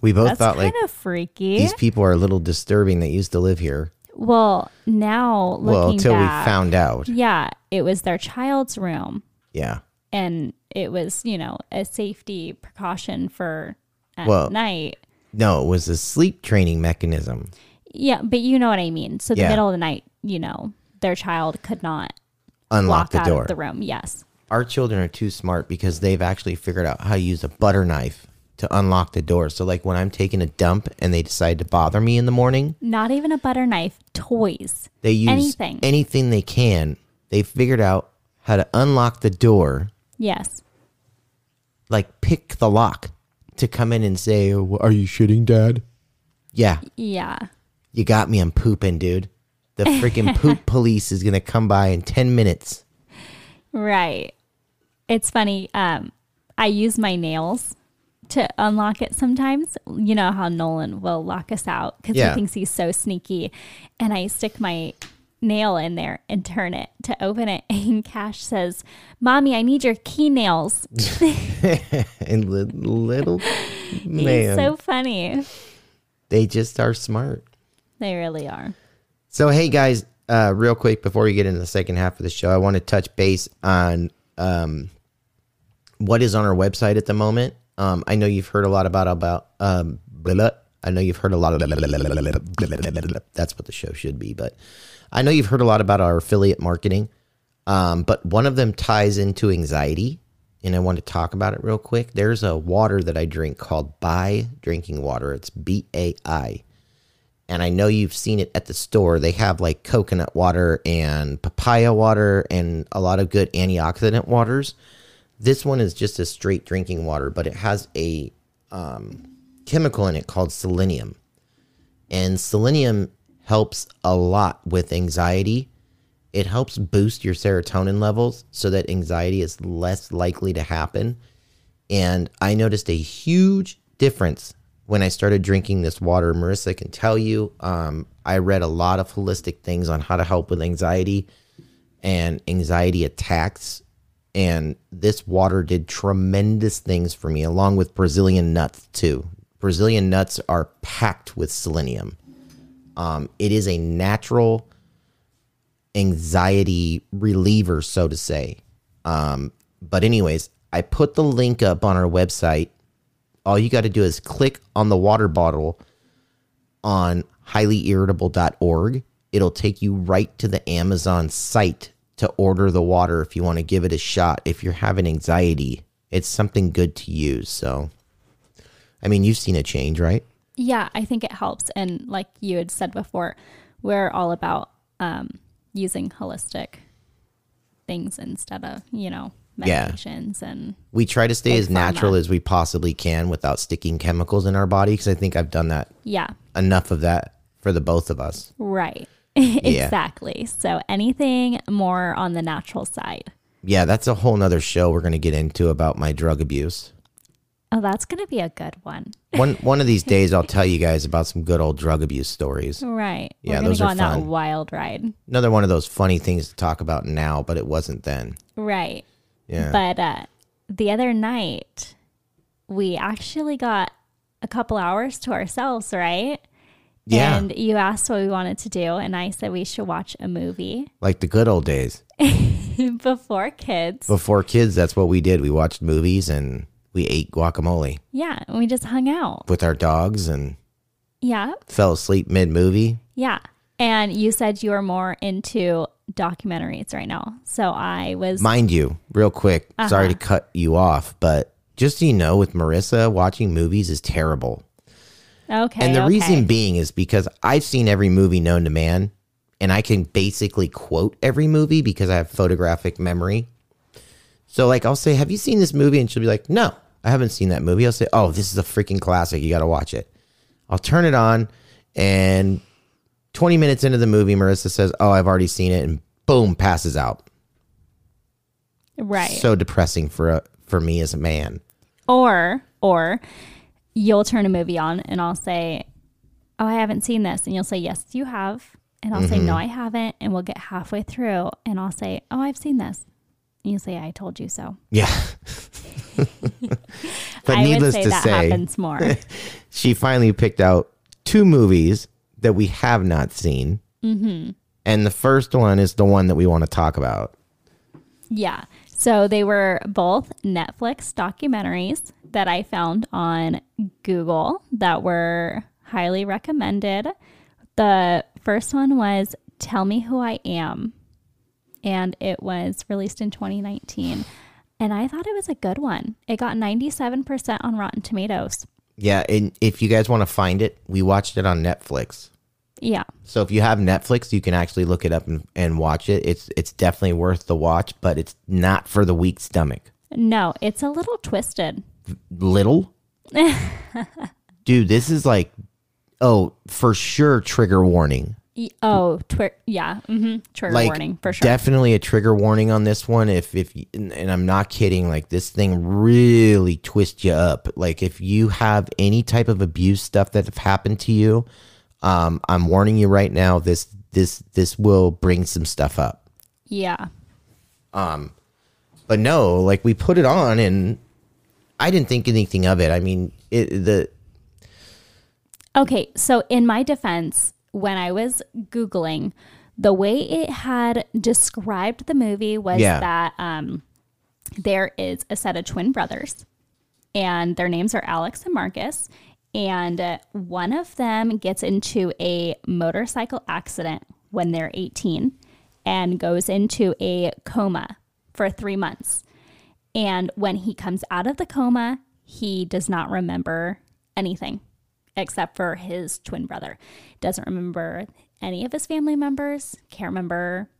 we both that's thought kind like, of freaky. These people are a little disturbing that used to live here. Well, now looking Well, until back, we found out. Yeah, it was their child's room. Yeah. And it was, you know, a safety precaution for at well, night. No, it was a sleep training mechanism. Yeah, but you know what I mean. So yeah. the middle of the night, you know, their child could not unlock the door of the room. Yes. Our children are too smart because they've actually figured out how to use a butter knife to unlock the door. So like when I'm taking a dump and they decide to bother me in the morning. Not even a butter knife, toys. They use anything, anything they can. They figured out how to unlock the door. Yes. Like pick the lock. To come in and say, oh, are you shitting, Dad? Yeah. Yeah. You got me. I'm pooping, dude. The freaking poop police is going to come by in ten minutes. Right. It's funny. Um, I use my nails to unlock it sometimes. You know how Nolan will lock us out because yeah. he thinks he's so sneaky. And I stick my nail in there and turn it to open it. And Cash says, "Mommy, I need your key nails." And little man. He's so funny. They just are smart. They really are. So, hey, guys, uh, real quick before we get into the second half of the show, I want to touch base on um, what is on our website at the moment. Um, I know you've heard a lot about, about um, blah, blah. I know you've heard a lot of, blah, blah, blah, blah, blah, blah, blah, blah. That's what the show should be. But I know you've heard a lot about our affiliate marketing, um, but one of them ties into anxiety, and I want to talk about it real quick. There's a water that I drink called Bai drinking water. It's B A I. And I know you've seen it at the store. They have like coconut water and papaya water and a lot of good antioxidant waters. This one is just a straight drinking water, but it has a um, chemical in it called selenium. And selenium helps a lot with anxiety. It helps boost your serotonin levels so that anxiety is less likely to happen. And I noticed a huge difference when I started drinking this water. Marissa can tell you, um, I read a lot of holistic things on how to help with anxiety and anxiety attacks. And this water did tremendous things for me, along with Brazilian nuts too. Brazilian nuts are packed with selenium. Um, it is a natural anxiety reliever, so to say. Um, but anyways, I put the link up on our website. All you got to do is click on the water bottle on highly irritable dot org. It'll take you right to the Amazon site to order the water if you want to give it a shot. If you're having anxiety, it's something good to use. So, I mean, you've seen a change, right? Yeah, I think it helps. And like you had said before, we're all about um, using holistic things instead of, you know, medications. Yeah. And we try to stay as natural as we possibly can without sticking chemicals in our body, because I think I've done that. Yeah. Enough of that for the both of us. Right. Yeah. Exactly. So anything more on the natural side. Yeah, that's a whole nother show we're going to get into about my drug abuse. Oh, that's going to be a good one. One one of these days, I'll tell you guys about some good old drug abuse stories. Right. Yeah, those are fun. We're going to go on that wild ride. Another one of those funny things to talk about now, but it wasn't then. Right. Yeah. But uh, the other night, we actually got a couple hours to ourselves, right? Yeah. And you asked what we wanted to do, and I said we should watch a movie. Like the good old days. Before kids. Before kids, that's what we did. We watched movies and... we ate guacamole. Yeah, and we just hung out. With our dogs and yeah, fell asleep mid-movie. Yeah, and you said you were more into documentaries right now, so I was... Mind you, real quick, uh-huh. sorry to cut you off, but just so you know, with Marissa, watching movies is terrible. Okay, And the okay. reason being is because I've seen every movie known to man, and I can basically quote every movie because I have photographic memory. So, like, I'll say, have you seen this movie? And she'll be like, no, I haven't seen that movie. I'll say, oh, this is a freaking classic. You got to watch it. I'll turn it on, and twenty minutes into the movie, Marissa says, oh, I've already seen it, and boom, passes out. Right. So depressing for a, for me as a man. Or, or you'll turn a movie on, and I'll say, oh, I haven't seen this. And you'll say, yes, you have. And I'll mm-hmm. say, no, I haven't. And we'll get halfway through, and I'll say, oh, I've seen this. You say, I told you so. Yeah. But I needless would say to that say, happens more. She finally picked out two movies that we have not seen. Mm-hmm. And the first one is the one that we want to talk about. Yeah. So they were both Netflix documentaries that I found on Google that were highly recommended. The first one was Tell Me Who I Am. And it was released in twenty nineteen. And I thought it was a good one. It got ninety-seven percent on Rotten Tomatoes. Yeah, and if you guys want to find it, we watched it on Netflix. Yeah. So if you have Netflix, you can actually look it up and, and watch it. It's it's definitely worth the watch, but it's not for the weak stomach. No, it's a little twisted. Little? Dude, this is like, oh, for sure, trigger warning. E- oh, twer- yeah. Mm-hmm. Trigger like, warning for sure. Definitely a trigger warning on this one. If if and I'm not kidding. Like this thing really twists you up. Like if you have any type of abuse stuff that have happened to you, um, I'm warning you right now. This this this will bring some stuff up. Yeah. Um, but no, like we put it on and I didn't think anything of it. I mean, it the. Okay, so in my defense, when I was Googling, the way it had described the movie was yeah. that um, there is a set of twin brothers, and their names are Alex and Marcus, and uh, one of them gets into a motorcycle accident when they're eighteen and goes into a coma for three months. And when he comes out of the coma, he does not remember anything except for his twin brother. Doesn't remember any of his family members. Can't remember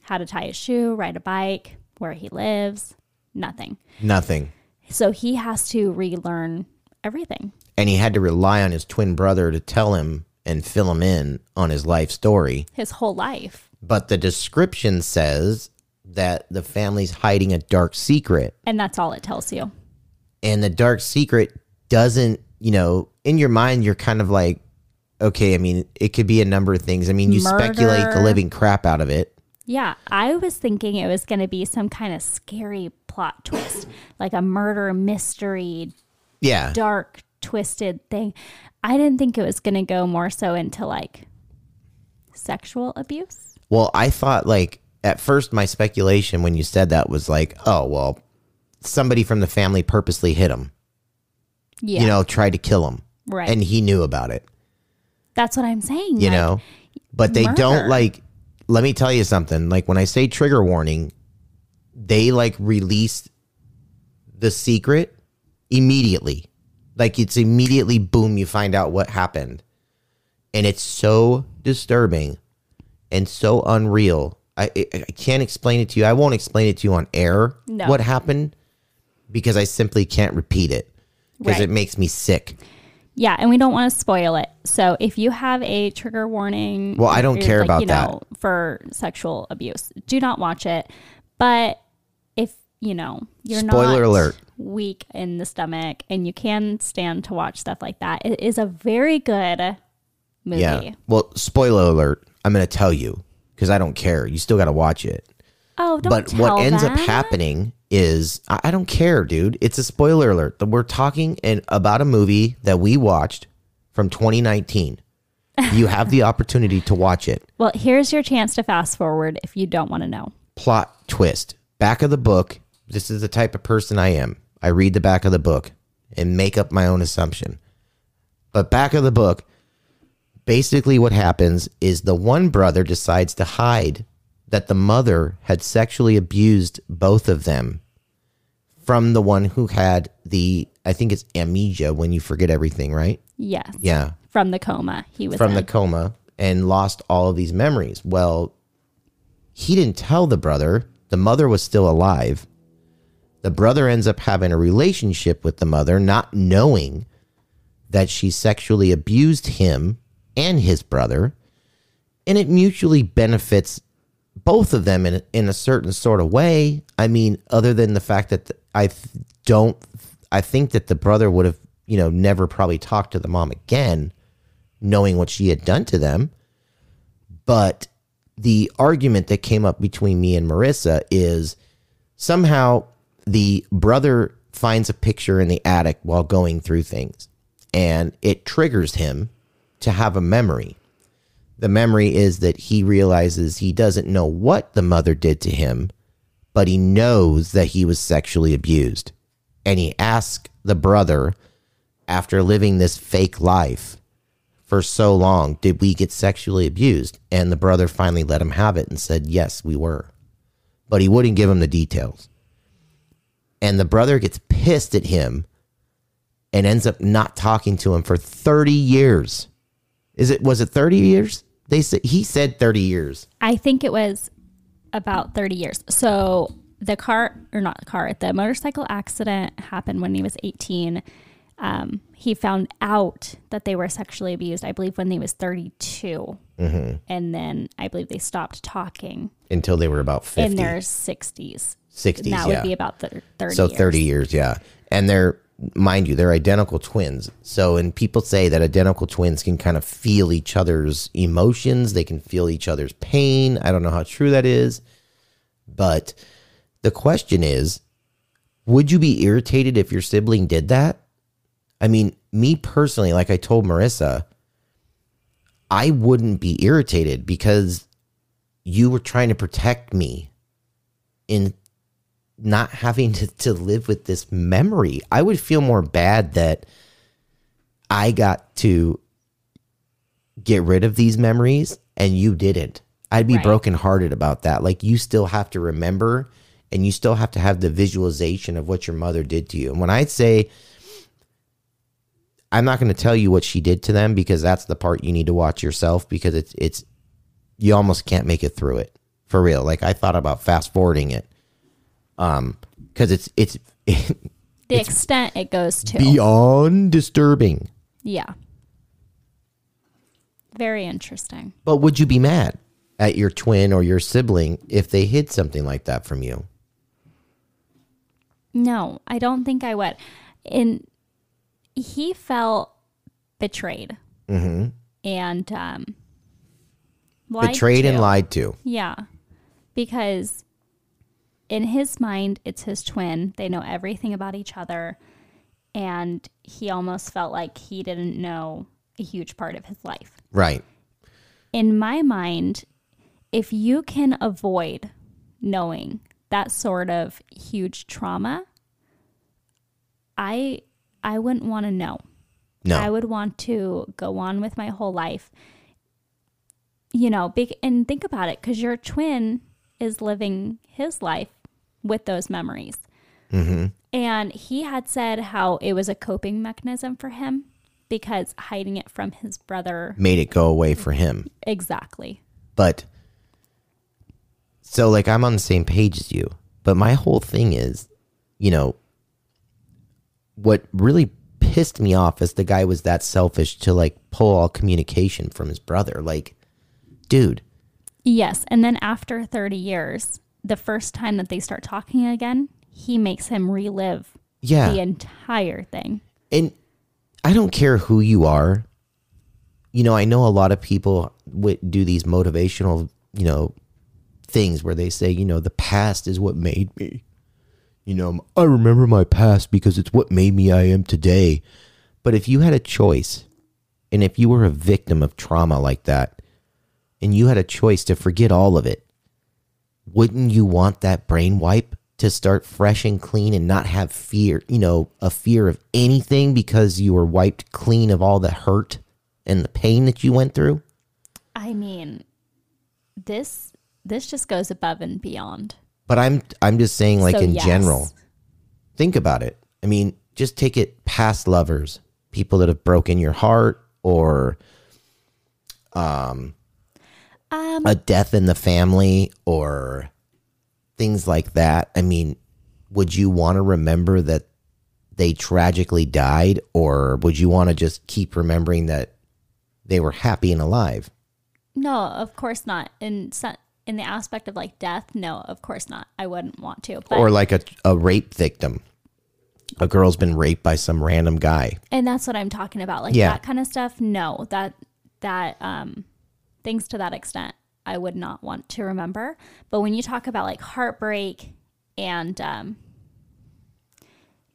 how to tie a shoe, ride a bike, where he lives. Nothing. Nothing. So he has to relearn everything. And he had to rely on his twin brother to tell him and fill him in on his life story. His whole life. But the description says that the family's hiding a dark secret. And that's all it tells you. And the dark secret doesn't, you know, in your mind, you're kind of like, okay, I mean, it could be a number of things. I mean, you Murder. speculate the living crap out of it. Yeah, I was thinking it was going to be some kind of scary plot twist, like a murder mystery, yeah, dark, twisted thing. I didn't think it was going to go more so into like sexual abuse. Well, I thought like at first my speculation when you said that was like, oh, well, somebody from the family purposely hit him. Yeah. You know, tried to kill him. Right. And he knew about it. That's what I'm saying. You like, know, but they murder. don't like, let me tell you something. Like when I say trigger warning, they like release the secret immediately. Like it's immediately boom, you find out what happened. And it's so disturbing and so unreal. I, I, I can't explain it to you. I won't explain it to you on air. No. What happened because I simply can't repeat it. Because right. it makes me sick. Yeah, and we don't want to spoil it. So if you have a trigger warning... Well, I don't care like, about you know, that. ...for sexual abuse, do not watch it. But if, you know, you're Spoiler not alert. weak in the stomach and you can stand to watch stuff like that, it is a very good movie. Yeah. Well, spoiler alert, I'm going to tell you because I don't care. You still got to watch it. Oh, don't But tell what ends that. up happening... is I don't care, dude. It's a spoiler alert. We're talking in, about a movie that we watched from twenty nineteen. You have the opportunity to watch it. Well, here's your chance to fast forward if you don't want to know. Plot twist. Back of the book. This is the type of person I am. I read the back of the book and make up my own assumption. But back of the book, basically what happens is the one brother decides to hide that the mother had sexually abused both of them. From the one who had the, I think it's amnesia when you forget everything, right? Yes. Yeah. From the coma. He was From in. the coma and lost all of these memories. Well, he didn't tell the brother. The mother was still alive. The brother ends up having a relationship with the mother, not knowing that she sexually abused him and his brother. And it mutually benefits both of them in, in a certain sort of way. I mean, other than the fact that the, I don't, I think that the brother would have, you know, never probably talked to the mom again, knowing what she had done to them. But the argument that came up between me and Marissa is somehow the brother finds a picture in the attic while going through things, and it triggers him to have a memory. The memory is that he realizes he doesn't know what the mother did to him, but he knows that he was sexually abused. And he asks the brother, after living this fake life for so long, did we get sexually abused? And the brother finally let him have it and said, yes, we were. But he wouldn't give him the details. And the brother gets pissed at him and ends up not talking to him for thirty years. Is it, was it thirty years? They said, he said thirty years. I think it was about thirty years. So the car or not the car, the motorcycle accident happened when he was eighteen. Um, he found out that they were sexually abused, I believe, when he was thirty-two. Mm-hmm. And then I believe they stopped talking. Until they were about fifty. In their sixties. sixties, yeah. That would be about thirty So years. thirty years, yeah. And they're, mind you, they're identical twins. So, and people say that identical twins can kind of feel each other's emotions. They can feel each other's pain. I don't know how true that is. But the question is, would you be irritated if your sibling did that? I mean, me personally, like I told Marissa, I wouldn't be irritated because you were trying to protect me in not having to, to live with this memory. I would feel more bad that I got to get rid of these memories and you didn't. I'd be right. brokenhearted about that. Like, you still have to remember and you still have to have the visualization of what your mother did to you. And when I say, I'm not going to tell you what she did to them, because that's the part you need to watch yourself, because it's, it's, you almost can't make it through it for real. Like, I thought about fast forwarding it. Um, cause it's, it's, it, the it's extent it goes to beyond disturbing. Yeah. Very interesting. But would you be mad at your twin or your sibling if they hid something like that from you? No, I don't think I would. And he felt betrayed mm-hmm. and, um, lied betrayed to. and lied to. Yeah. Because in his mind, it's his twin. They know everything about each other. And he almost felt like he didn't know a huge part of his life. Right. In my mind, if you can avoid knowing that sort of huge trauma, I I wouldn't want to know. No. I would want to go on with my whole life. You know, big, and think about it, because your twin is living his life with those memories. Mm-hmm. And he had said how it was a coping mechanism for him because hiding it from his brother made it go away for him. Exactly. But so, like, I'm on the same page as you, but my whole thing is, you know, what really pissed me off is the guy was that selfish to, like, pull all communication from his brother. Like, dude. Yes. And then after thirty years, the first time that they start talking again, he makes him relive yeah. the entire thing. And I don't care who you are. You know, I know a lot of people w- do these motivational, you know, things where they say, you know, the past is what made me. You know, I remember my past because it's what made me I am today. But if you had a choice, and if you were a victim of trauma like that, and you had a choice to forget all of it, wouldn't you want that brain wipe to start fresh and clean and not have fear, you know, a fear of anything because you were wiped clean of all the hurt and the pain that you went through? I mean, this this just goes above and beyond. But I'm I'm just saying, like, so in yes. general, think about it. I mean, just take it past lovers, people that have broken your heart, or um, um, a death in the family, or things like that. I mean, would you want to remember that they tragically died, or would you want to just keep remembering that they were happy and alive? No, of course not. And so- in the aspect of, like, death, no, of course not. I wouldn't want to. But. Or like a, a rape victim. A girl's been raped by some random guy. And that's what I'm talking about. Like, yeah. that kind of stuff, no. That, that um, things to that extent, I would not want to remember. But when you talk about, like, heartbreak and um,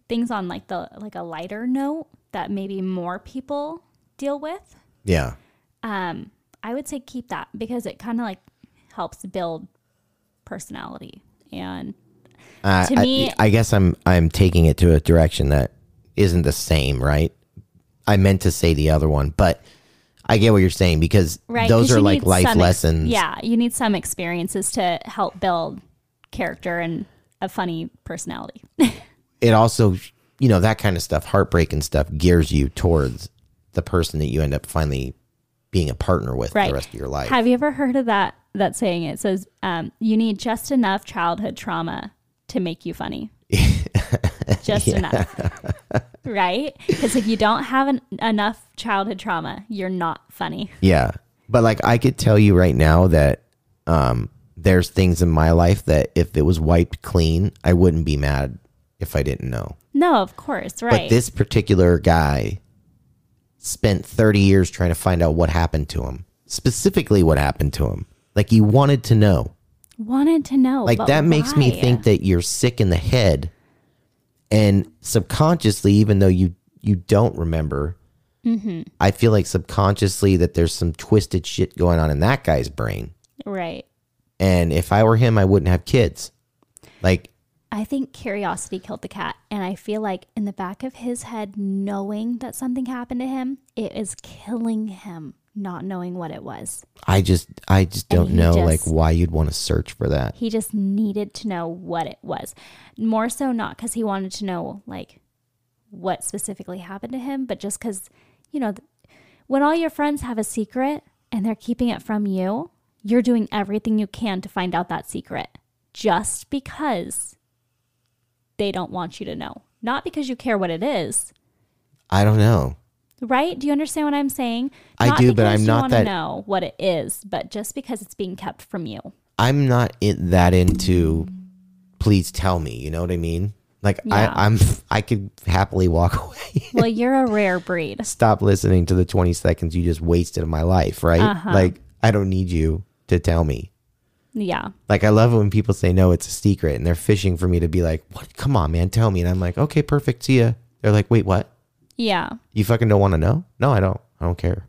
things on, like, the like a lighter note that maybe more people deal with. Yeah. Um, I would say keep that, because it kind of, like, helps build personality. And uh, to me, I, I guess I'm I'm taking it to a direction that isn't the same, right? I meant to say the other one, but I get what you're saying, because right, those are like life some, lessons. Yeah, you need some experiences to help build character and a funny personality. It also, you know, that kind of stuff, heartbreak and stuff, gears you towards the person that you end up finally being a partner with right. the rest of your life. Have you ever heard of that? That saying, it says, um, you need just enough childhood trauma to make you funny. Just yeah. enough. Right? Because if you don't have an, enough childhood trauma, you're not funny. Yeah. But like, I could tell you right now that um, there's things in my life that if it was wiped clean, I wouldn't be mad if I didn't know. No, of course. Right. But this particular guy spent thirty years trying to find out what happened to him. Specifically what happened to him. Like, he wanted to know. Wanted to know. Like, that why? Makes me think that you're sick in the head. And subconsciously, even though you, you don't remember, mm-hmm. I feel like subconsciously that there's some twisted shit going on in that guy's brain. Right. And if I were him, I wouldn't have kids. Like, I think curiosity killed the cat. And I feel like in the back of his head, knowing that something happened to him, it is killing him, not knowing what it was. I just, I just don't know just, like why you'd want to search for that. He just needed to know what it was. More so not because he wanted to know like what specifically happened to him, but just because, you know, th- when all your friends have a secret and they're keeping it from you, you're doing everything you can to find out that secret just because they don't want you to know. Not because you care what it is. I don't know. Right? Do you understand what I'm saying? Not I do, but I'm not that... you want to know what it is, but just because it's being kept from you. I'm not in that into, please tell me, you know what I mean? Like, yeah. I, I'm, I could happily walk away. Well, you're a rare breed. Stop listening to the twenty seconds you just wasted of my life, right? Uh-huh. Like, I don't need you to tell me. Yeah. Like, I love it when people say, no, it's a secret, and they're fishing for me to be like, what? Come on, man, tell me. And I'm like, okay, perfect, see ya. They're like, wait, what? Yeah. You fucking don't want to know? No, I don't. I don't care.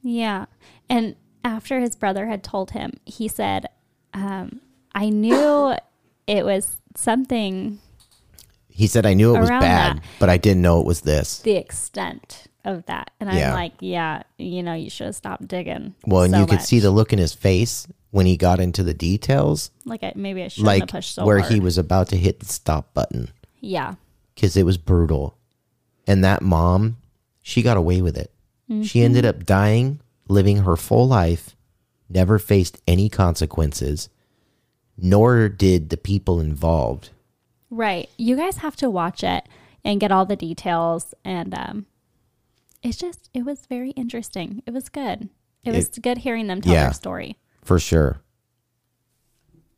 Yeah. And after his brother had told him, he said, um, I knew it was something. He said, I knew it was bad, that. But I didn't know it was this. The extent of that. And I'm yeah. like, yeah, you know, you should have stopped digging. Well, and so you could much. See the look in his face when he got into the details. Like, I, maybe I shouldn't like have pushed so where hard. He was about to hit the stop button. Yeah. Because it was brutal. And that mom, she got away with it. Mm-hmm. She ended up dying, living her full life, never faced any consequences, nor did the people involved. Right. You guys have to watch it and get all the details. And um, it's just, it was very interesting. It was good. It, it was good hearing them tell yeah, their story. For sure.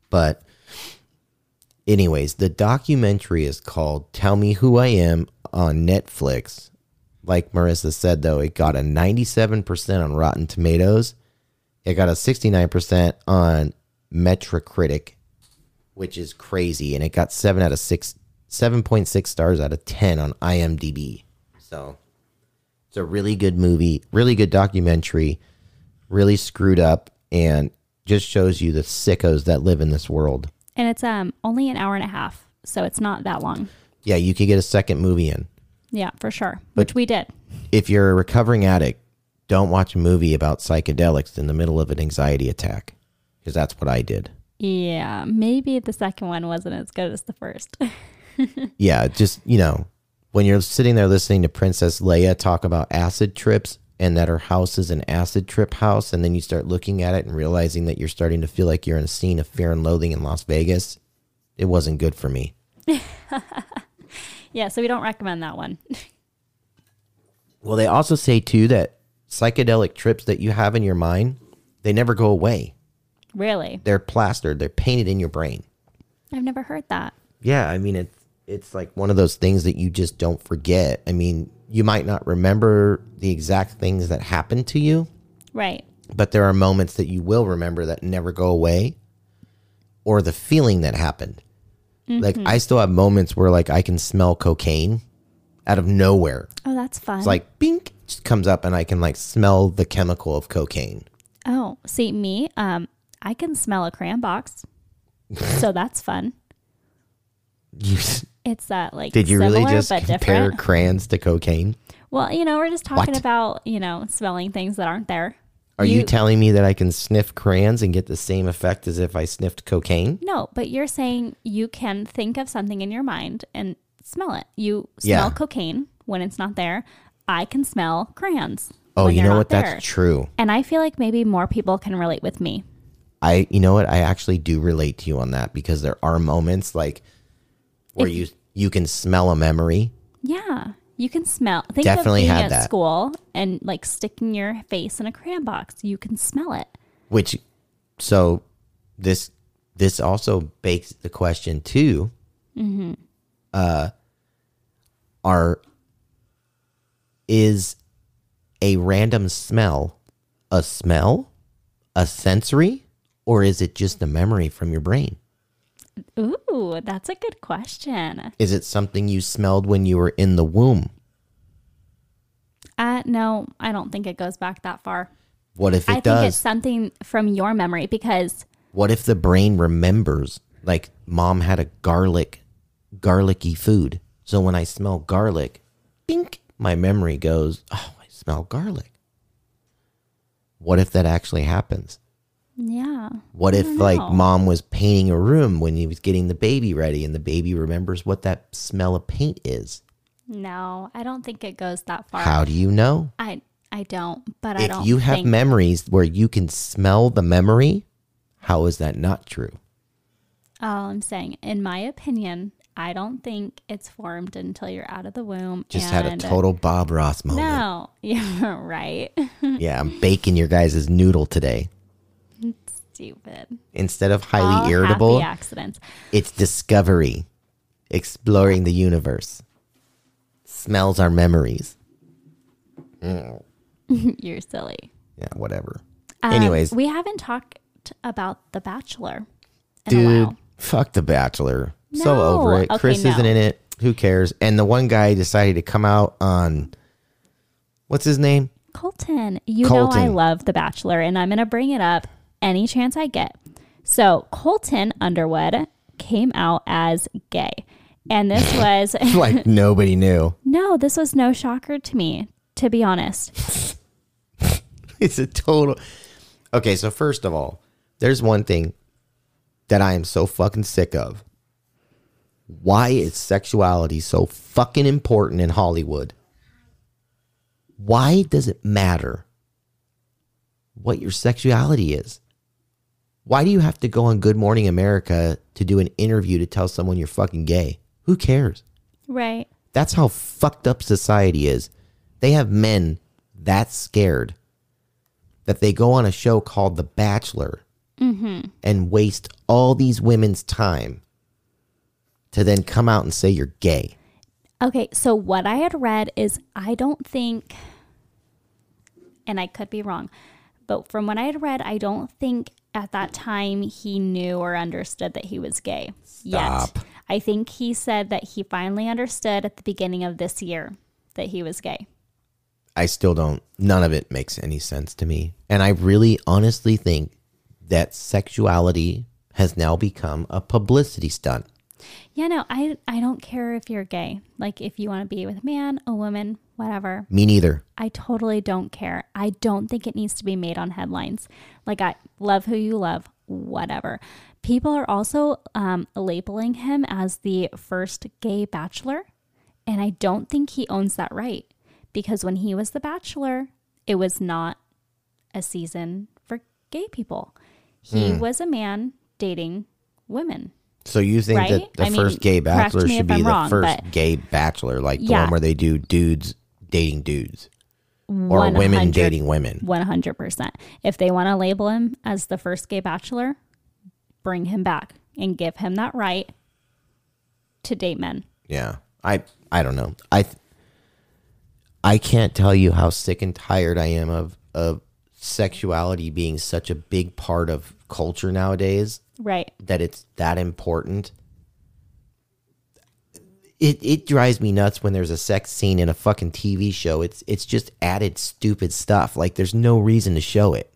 But anyways, the documentary is called Tell Me Who I Am on Netflix. Like Marissa said, though, it got a ninety-seven percent on Rotten Tomatoes. It got a sixty-nine percent on Metacritic, which is crazy. And it got seven out of six, seven point six stars out of ten on I M D B. So it's a really good movie, really good documentary, really screwed up, and just shows you the sickos that live in this world. And it's um only an hour and a half, so it's not that long. Yeah, you could get a second movie in. Yeah, for sure, but which we did. If you're a recovering addict, don't watch a movie about psychedelics in the middle of an anxiety attack, because that's what I did. Yeah, maybe the second one wasn't as good as the first. Yeah, just, you know, when you're sitting there listening to Princess Leia talk about acid trips and that her house is an acid trip house, and then you start looking at it and realizing that you're starting to feel like you're in a scene of Fear and Loathing in Las Vegas, it wasn't good for me. Yeah, so we don't recommend that one. Well, they also say, too, that psychedelic trips that you have in your mind, they never go away. Really? They're plastered. They're painted in your brain. I've never heard that. Yeah, I mean, it's, it's like one of those things that you just don't forget. I mean, you might not remember the exact things that happened to you. Right. But there are moments that you will remember that never go away, or the feeling that happened. Like, mm-hmm. I still have moments where, like, I can smell cocaine out of nowhere. Oh, that's fun. It's like, bink, just comes up, and I can, like, smell the chemical of cocaine. Oh, see, me, um, I can smell a crayon box, so that's fun. You, it's that, uh, like, did you similar, really just compare different. Crayons to cocaine? Well, you know, we're just talking what? About, you know, smelling things that aren't there. Are you, you telling me that I can sniff crayons and get the same effect as if I sniffed cocaine? No, but you're saying you can think of something in your mind and smell it. You smell yeah. cocaine when it's not there. I can smell crayons. Oh, when you know what? There. That's true. And I feel like maybe more people can relate with me. I, you know what? I actually do relate to you on that, because there are moments like where if, you you can smell a memory Yeah. You can smell. Think Definitely of being had at that. School and like sticking your face in a crayon box. You can smell it. Which, so this this also begs the question too. Mm-hmm. Uh, are is a random smell a smell, a sensory, or is it just a memory from your brain? Ooh, that's a good question. Is it something you smelled when you were in the womb? Uh, no, I don't think it goes back that far. What if it I does? I think it's something from your memory because... What if the brain remembers, like, mom had a garlic, garlicky food. So when I smell garlic, bink, my memory goes, oh, I smell garlic. What if that actually happens? Yeah. What if like mom was painting a room when he was getting the baby ready and the baby remembers what that smell of paint is? No, I don't think it goes that far. How do you know? I I don't, but I don't think. If you have memories where you can smell the memory, how is that not true? All I'm saying, in my opinion, I don't think it's formed until you're out of the womb. Just had a total Bob Ross moment. No, yeah, right. Yeah, I'm baking your guys' noodle today. Stupid. Instead of highly All irritable, accidents. It's discovery, exploring the universe, smells our memories. Mm. You're silly. Yeah, whatever. Um, Anyways, we haven't talked about The Bachelor. In dude, a while. Fuck The Bachelor. No. So over it. Okay, Chris no. isn't in it. Who cares? And the one guy decided to come out on what's his name? Colton. You Colton. know I love The Bachelor, and I'm going to bring it up any chance I get. So Colton Underwood came out as gay. And this was... like nobody knew. No, this was no shocker to me, to be honest. It's a total... Okay, so first of all, there's one thing that I am so fucking sick of. Why is sexuality so fucking important in Hollywood? Why does it matter what your sexuality is? Why do you have to go on Good Morning America to do an interview to tell someone you're fucking gay? Who cares? Right. That's how fucked up society is. They have men that scared that they go on a show called The Bachelor mm-hmm. and waste all these women's time to then come out and say you're gay. Okay, so what I had read is I don't think, and I could be wrong, but from what I had read, I don't think at that time he knew or understood that he was gay Stop. yet. I think he said that he finally understood at the beginning of this year that he was gay. I still don't. None of it makes any sense to me. And I really honestly think that sexuality has now become a publicity stunt. Yeah, no, I, I don't care if you're gay. Like if you want to be with a man, a woman, whatever. Me neither. I totally don't care. I don't think it needs to be made on headlines. Like I love who you love, whatever. People are also um, labeling him as the first gay bachelor. And I don't think he owns that right. Because when he was the bachelor, it was not a season for gay people. He mm. was a man dating women. So you think right? that the I first mean, gay bachelor should be I'm the wrong, first gay bachelor? Like yeah. the one where they do dudes dating dudes or women dating women. one hundred percent. If they want to label him as the first gay bachelor, bring him back and give him that right to date men. Yeah. I, I don't know. I, I can't tell you how sick and tired I am of, of sexuality being such a big part of culture nowadays. Right. That it's that important. It it drives me nuts when there's a sex scene in a fucking T V show. It's it's just added stupid stuff. Like there's no reason to show it.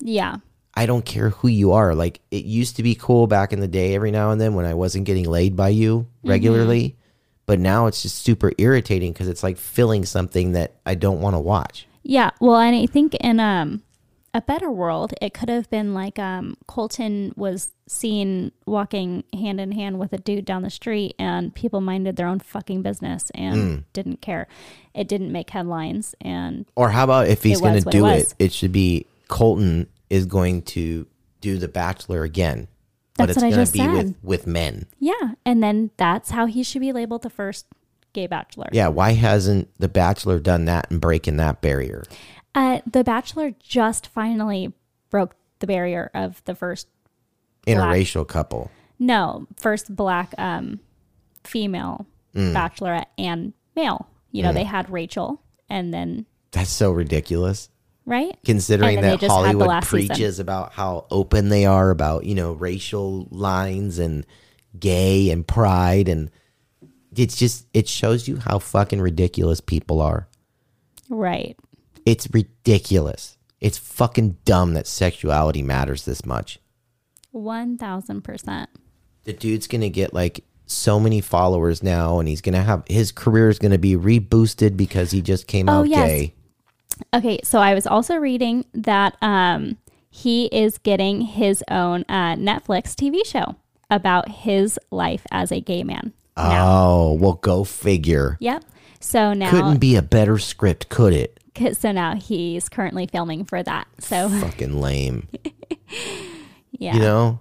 Yeah. I don't care who you are. Like it used to be cool back in the day every now and then when I wasn't getting laid by you regularly. Mm-hmm. But now it's just super irritating because it's like filling something that I don't want to watch. Yeah. Well, and I think in um a better world, it could have been like um, Colton was seen walking hand in hand with a dude down the street and people minded their own fucking business and mm. didn't care. It didn't make headlines. And or how about if he's going to do it, it, it should be Colton is going to do The Bachelor again. That's but it's going to be with, with men. Yeah. And then that's how he should be labeled the first Gay Bachelor. Yeah, why hasn't The Bachelor done that and breaking that barrier? Uh, The Bachelor just finally broke the barrier of the first interracial black, couple. No, first black um, female mm. bachelorette and male. You know, mm. they had Rachel and then... That's so ridiculous. Right? Considering that Hollywood preaches season. about how open they are about, you know, racial lines and gay and pride. And it's just, it shows you how fucking ridiculous people are. Right. It's ridiculous. It's fucking dumb that sexuality matters this much. one thousand percent. The dude's going to get like so many followers now, and he's going to have, his career is going to be reboosted because he just came oh, out yes. gay. Okay, so I was also reading that um, he is getting his own uh, Netflix T V show about his life as a gay man. Oh, now. Well, go figure. Yep. So now couldn't be a better script, could it? So now he's currently filming for that. So fucking lame. Yeah. You know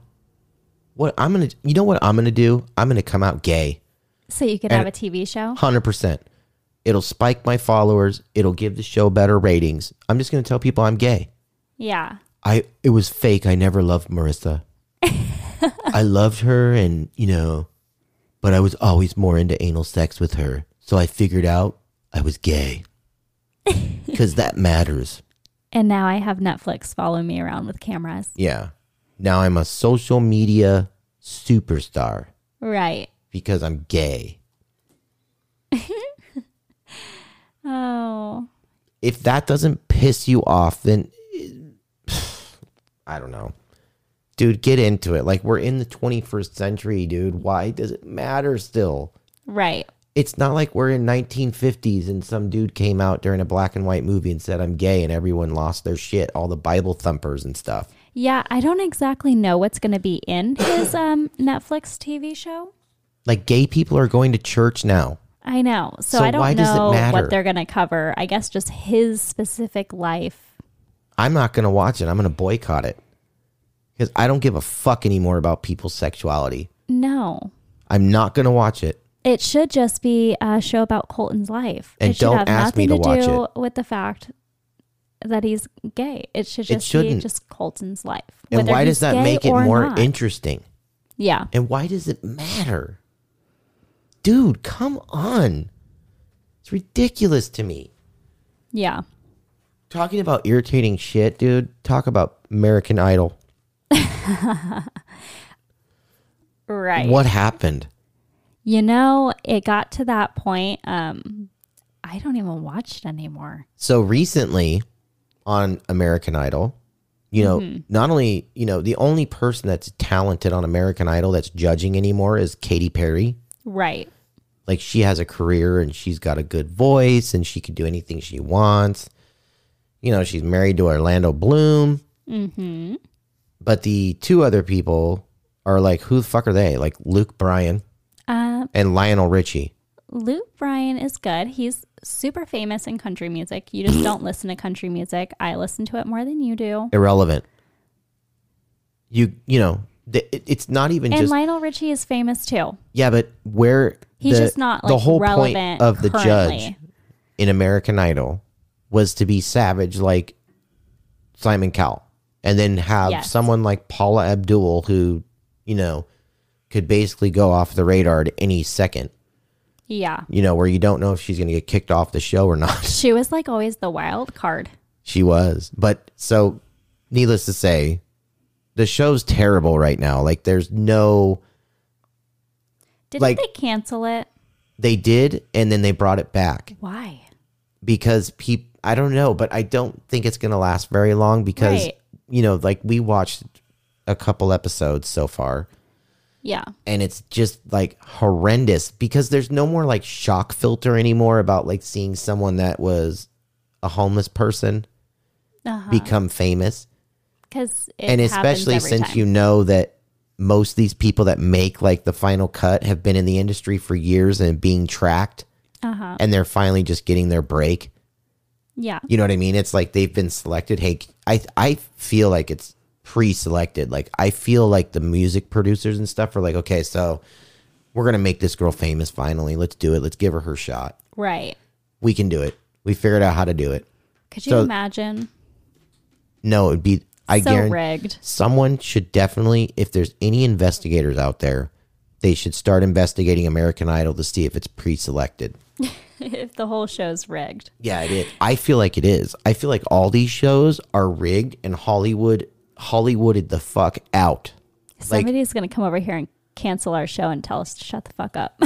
what I'm gonna? You know what I'm gonna do? I'm gonna come out gay. So you could and have a T V show. one hundred percent. It'll spike my followers. It'll give the show better ratings. I'm just going to tell people I'm gay. Yeah. I It was fake. I never loved Marissa. I loved her and, you know, but I was always more into anal sex with her. So I figured out I was gay because that matters. And now I have Netflix following me around with cameras. Yeah. Now I'm a social media superstar. Right. Because I'm gay. Oh. If that doesn't piss you off, then I don't know. Dude, get into it. Like, we're in the twenty-first century, dude. Why does it matter still? Right. It's not like we're in nineteen fifties and some dude came out during a black and white movie and said, I'm gay, and everyone lost their shit. All the Bible thumpers and stuff. Yeah, I don't exactly know what's going to be in his um, Netflix T V show. Like, gay people are going to church now. I know. So, so I don't know what they're going to cover. I guess just his specific life. I'm not going to watch it. I'm going to boycott it. Because I don't give a fuck anymore about people's sexuality. No. I'm not going to watch it. It should just be a show about Colton's life. And it don't have ask me to, to watch it. do with the fact that he's gay. It should just it be just Colton's life. And why does that make it more not. interesting? Yeah. And why does it matter? Dude, come on. It's ridiculous to me. Yeah. Talking about irritating shit, dude. Talk about American Idol. Right. What happened? You know, it got to that point. Um, I don't even watch it anymore. So recently on American Idol, you know, mm-hmm. not only, you know, the only person that's talented on American Idol that's judging anymore is Katy Perry. Right. Like, she has a career and she's got a good voice and she can do anything she wants. You know, she's married to Orlando Bloom. Mm-hmm. But the two other people are like, who the fuck are they? Like Luke Bryan uh, and Lionel Richie. Luke Bryan is good. He's super famous in country music. You just don't listen to country music. I listen to it more than you do. Irrelevant. You, you know. The, it, it's not even and just... And Lionel Richie is famous too. Yeah, but where... He's the, just not like The whole point of the currently. judge in American Idol was to be savage like Simon Cowell. And then have yes. someone like Paula Abdul who, you know, could basically go off the radar at any second. Yeah. You know, where you don't know if she's going to get kicked off the show or not. She was like always the wild card. She was. But so, needless to say... The show's terrible right now. Like, there's no... Didn't like, they cancel it? They did, and then they brought it back. Why? Because people... I don't know, but I don't think it's going to last very long because, right. you know, like, we watched a couple episodes so far. Yeah. And it's just, like, horrendous because there's no more, like, shock filter anymore about, like, seeing someone that was a homeless person uh-huh. become famous. It and especially since time. you know that most of these people that make like the final cut have been in the industry for years and being tracked uh-huh. and they're finally just getting their break. Yeah. You know what I mean? It's like they've been selected. Hey, I, I feel like it's pre-selected. Like I feel like the music producers and stuff are like, okay, so we're going to make this girl famous finally. Let's do it. Let's give her her shot. Right. We can do it. We figured out how to do it. Could you so, imagine? No, it'd be... I so guarantee rigged. Someone should definitely, if there's any investigators out there, they should start investigating American Idol to see if it's pre-selected. If the whole show's rigged. Yeah, it is. I feel like it is. I feel like all these shows are rigged and Hollywood Hollywooded the fuck out. Somebody's like, going to come over here and cancel our show and tell us to shut the fuck up.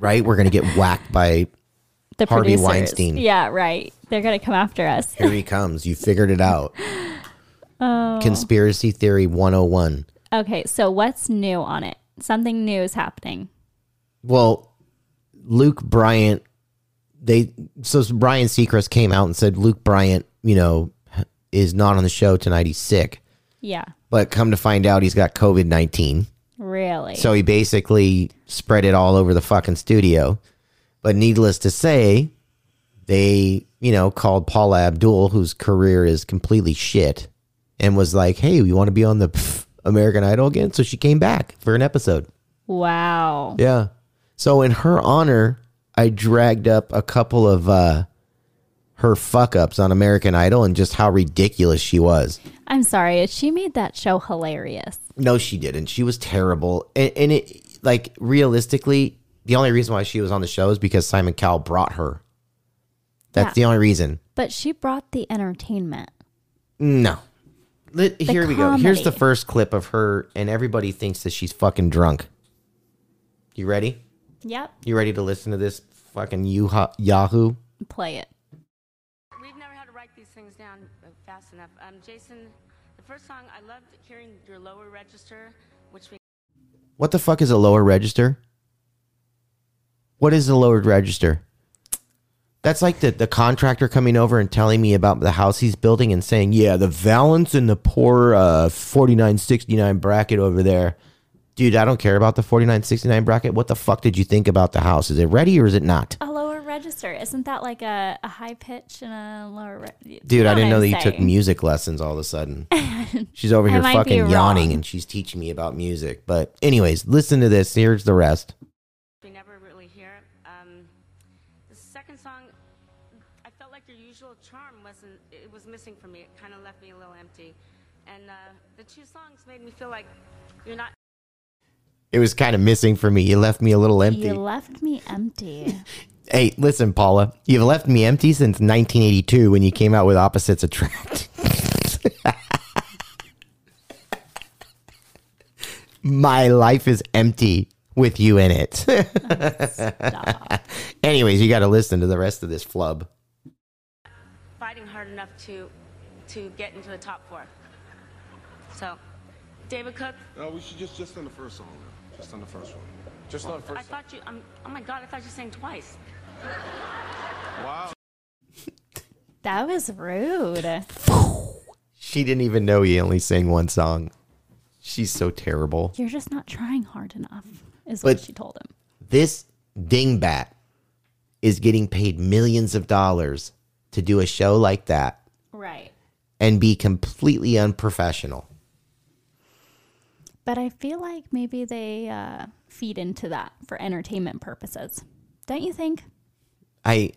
Right? We're going to get whacked by the Harvey producers. Weinstein. Yeah, right. They're going to come after us. Here he comes. You figured it out. Oh. Conspiracy Theory one oh one. Okay, so what's new on it? Something new is happening. Well, Luke Bryan, they so Bryan Seacrest came out and said Luke Bryan, you know, is not on the show tonight. He's sick. Yeah. But come to find out, he's got COVID nineteen. Really? So he basically spread it all over the fucking studio. But needless to say, they, you know, called Paula Abdul, whose career is completely shit. And was like, hey, you want to be on the pff, American Idol again? So she came back for an episode. Wow. Yeah. So in her honor, I dragged up a couple of uh, her fuck-ups on American Idol and just how ridiculous she was. I'm sorry. She made that show hilarious. No, she didn't. She was terrible. And, and it, like, realistically, the only reason why she was on the show is because Simon Cowell brought her. That's yeah. the only reason. But she brought the entertainment. No. Let, here we comedy. go. Here's the first clip of her, and everybody thinks that she's fucking drunk. You ready? Yep. You ready to listen to this fucking Yahoo? Play it. We've never had to write these things down fast enough. Um, Jason, the first song, I loved hearing your lower register, which we... What the fuck is a lower register? What is a lower register? That's like the, the contractor coming over and telling me about the house he's building and saying, yeah, the valance in the poor uh, forty-nine sixty-nine bracket over there. Dude, I don't care about the forty-nine sixty-nine bracket. What the fuck did you think about the house? Is it ready or is it not? A lower register. Isn't that like a, a high pitch and a lower register? Dude, you know I didn't know that saying. you took music lessons all of a sudden. She's over here fucking yawning and she's teaching me about music. But anyways, listen to this. Here's the rest. Missing for me, it kind of left me a little empty, and uh, the two songs made me feel like you're not. It was kind of missing for me. You left me a little empty. You left me empty. Hey, listen, Paula, you've left me empty since nineteen eighty-two when you came out with Opposites Attract. My life is empty with you in it. Oh, stop. Anyways, you got to listen to the rest of this flub. Hard enough to to get into the top four. So, David Cook. No, we should just just on the first song. Now. Just on the first one. Just on the first. I thought you. Um, oh my God! I thought you sang twice. Wow. That was rude. She didn't even know he only sang one song. She's so terrible. You're just not trying hard enough, is but what she told him. This dingbat is getting paid millions of dollars to do a show like that. Right. And be completely unprofessional. But I feel like maybe they uh, feed into that for entertainment purposes. Don't you think? I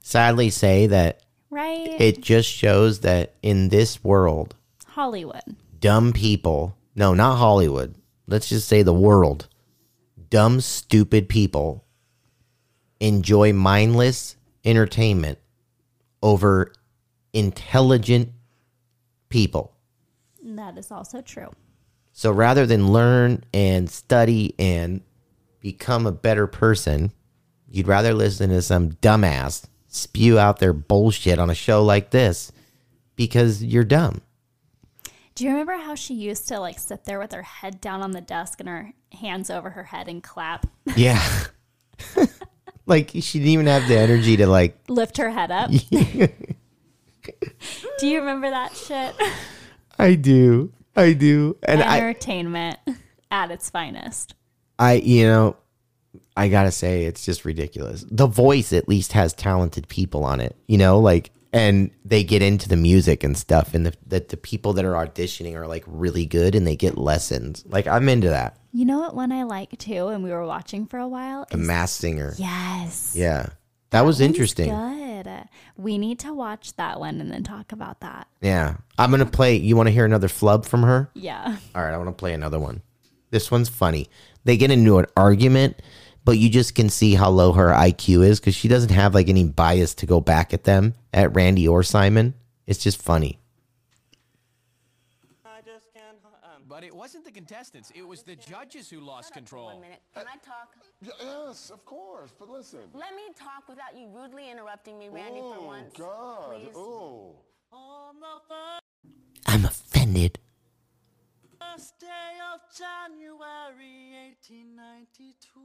sadly say that. Right. It just shows that in this world. Hollywood. Dumb people. No, not Hollywood. Let's just say the world. Dumb, stupid people enjoy mindless entertainment over intelligent people. That is also true. So rather than learn and study and become a better person, you'd rather listen to some dumbass spew out their bullshit on a show like this because you're dumb. Do you remember how she used to like sit there with her head down on the desk and her hands over her head and clap? Yeah. Like, she didn't even have the energy to, like... lift her head up. Do you remember that shit? I do. I do. And entertainment I, at its finest. I, you know, I gotta say, it's just ridiculous. The Voice at least has talented people on it, you know? Like, and they get into the music and stuff, and the, that the people that are auditioning are, like, really good, and they get lessons. Like, I'm into that. You know what one I like too, and we were watching for a while? The Masked Singer. Yes. Yeah. That, that was interesting. Good. We need to watch that one and then talk about that. Yeah. I'm going to play. You want to hear another flub from her? Yeah. All right. I want to play another one. This one's funny. They get into an argument, but you just can see how low her I Q is because she doesn't have like any bias to go back at them, at Randy or Simon. It's just funny. But it wasn't the contestants, it was the judges who lost control. One minute, can I talk? Yes, of course, but listen. Let me talk without you rudely interrupting me, Randy, for once. Oh, God. I'm offended. First day of January, eighteen ninety-two.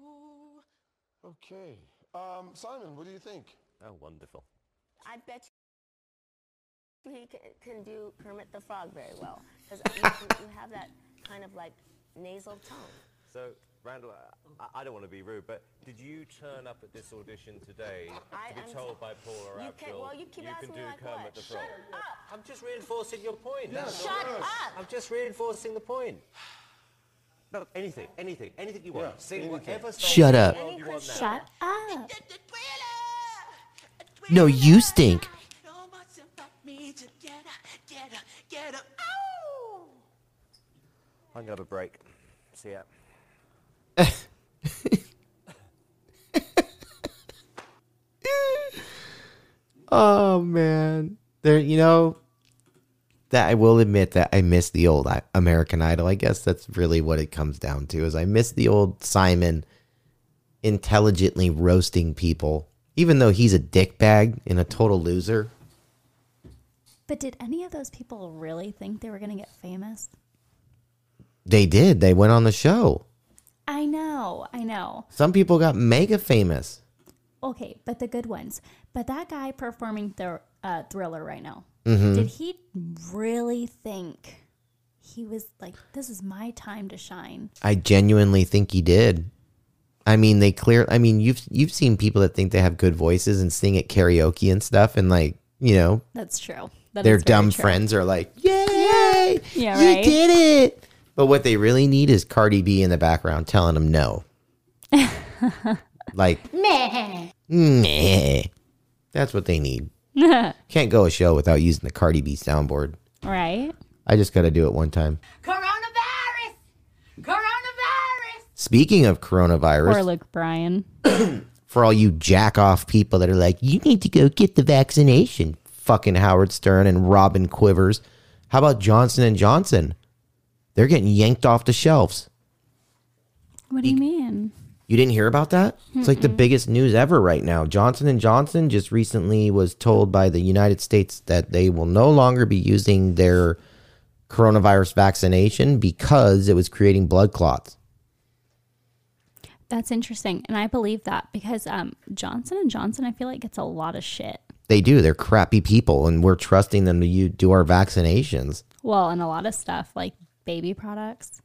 Okay. Um, Simon, what do you think? Oh, wonderful. I bet you. He can do Kermit the Frog very well because you have that kind of like nasal tone. So, Randall, I, I don't want to be rude, but did you turn up at this audition today I, to be I'm told by Paula Abdul can, well, you, keep you asking can do me like Kermit what? The Frog? Shut up! I'm just reinforcing your point. Yeah. Shut up! I'm just reinforcing the point. No, anything, anything, anything you want. Yeah. Sing whatever song. Shut up. You want Shut now. Up. No, you stink. I'm gonna have a break. See ya. Oh man, there. You know that I will admit that I miss the old American Idol. I guess that's really what it comes down to. Is I miss the old Simon intelligently roasting people, even though he's a dickbag and a total loser. But did any of those people really think they were gonna get famous? They did. They went on the show. I know. I know. Some people got mega famous. Okay, but the good ones. But that guy performing the uh, Thriller right now, mm-hmm. did he really think he was like, this is my time to shine? I genuinely think he did. I mean, they clear. I mean, you've you've seen people that think they have good voices and sing at karaoke and stuff, and like, you know, that's true. That their dumb true. friends are like, yay, yeah, you right? did it. But what they really need is Cardi B in the background telling them no. Like, meh. Meh. That's what they need. Can't go a show without using the Cardi B soundboard. Right. I just got to do it one time. Coronavirus! Coronavirus! Speaking of coronavirus. Or Luke Bryan. For all you jack-off people that are like, you need to go get the vaccination. Fucking Howard Stern and Robin Quivers. How about Johnson and Johnson? They're getting yanked off the shelves. What do you, you mean? You didn't hear about that? Mm-mm. It's like the biggest news ever right now. Johnson and Johnson just recently was told by the United States that they will no longer be using their coronavirus vaccination because it was creating blood clots. That's interesting. And I believe that because um, Johnson and Johnson, I feel like gets a lot of shit. They do. They're crappy people and we're trusting them to do our vaccinations. Well, and a lot of stuff like baby products.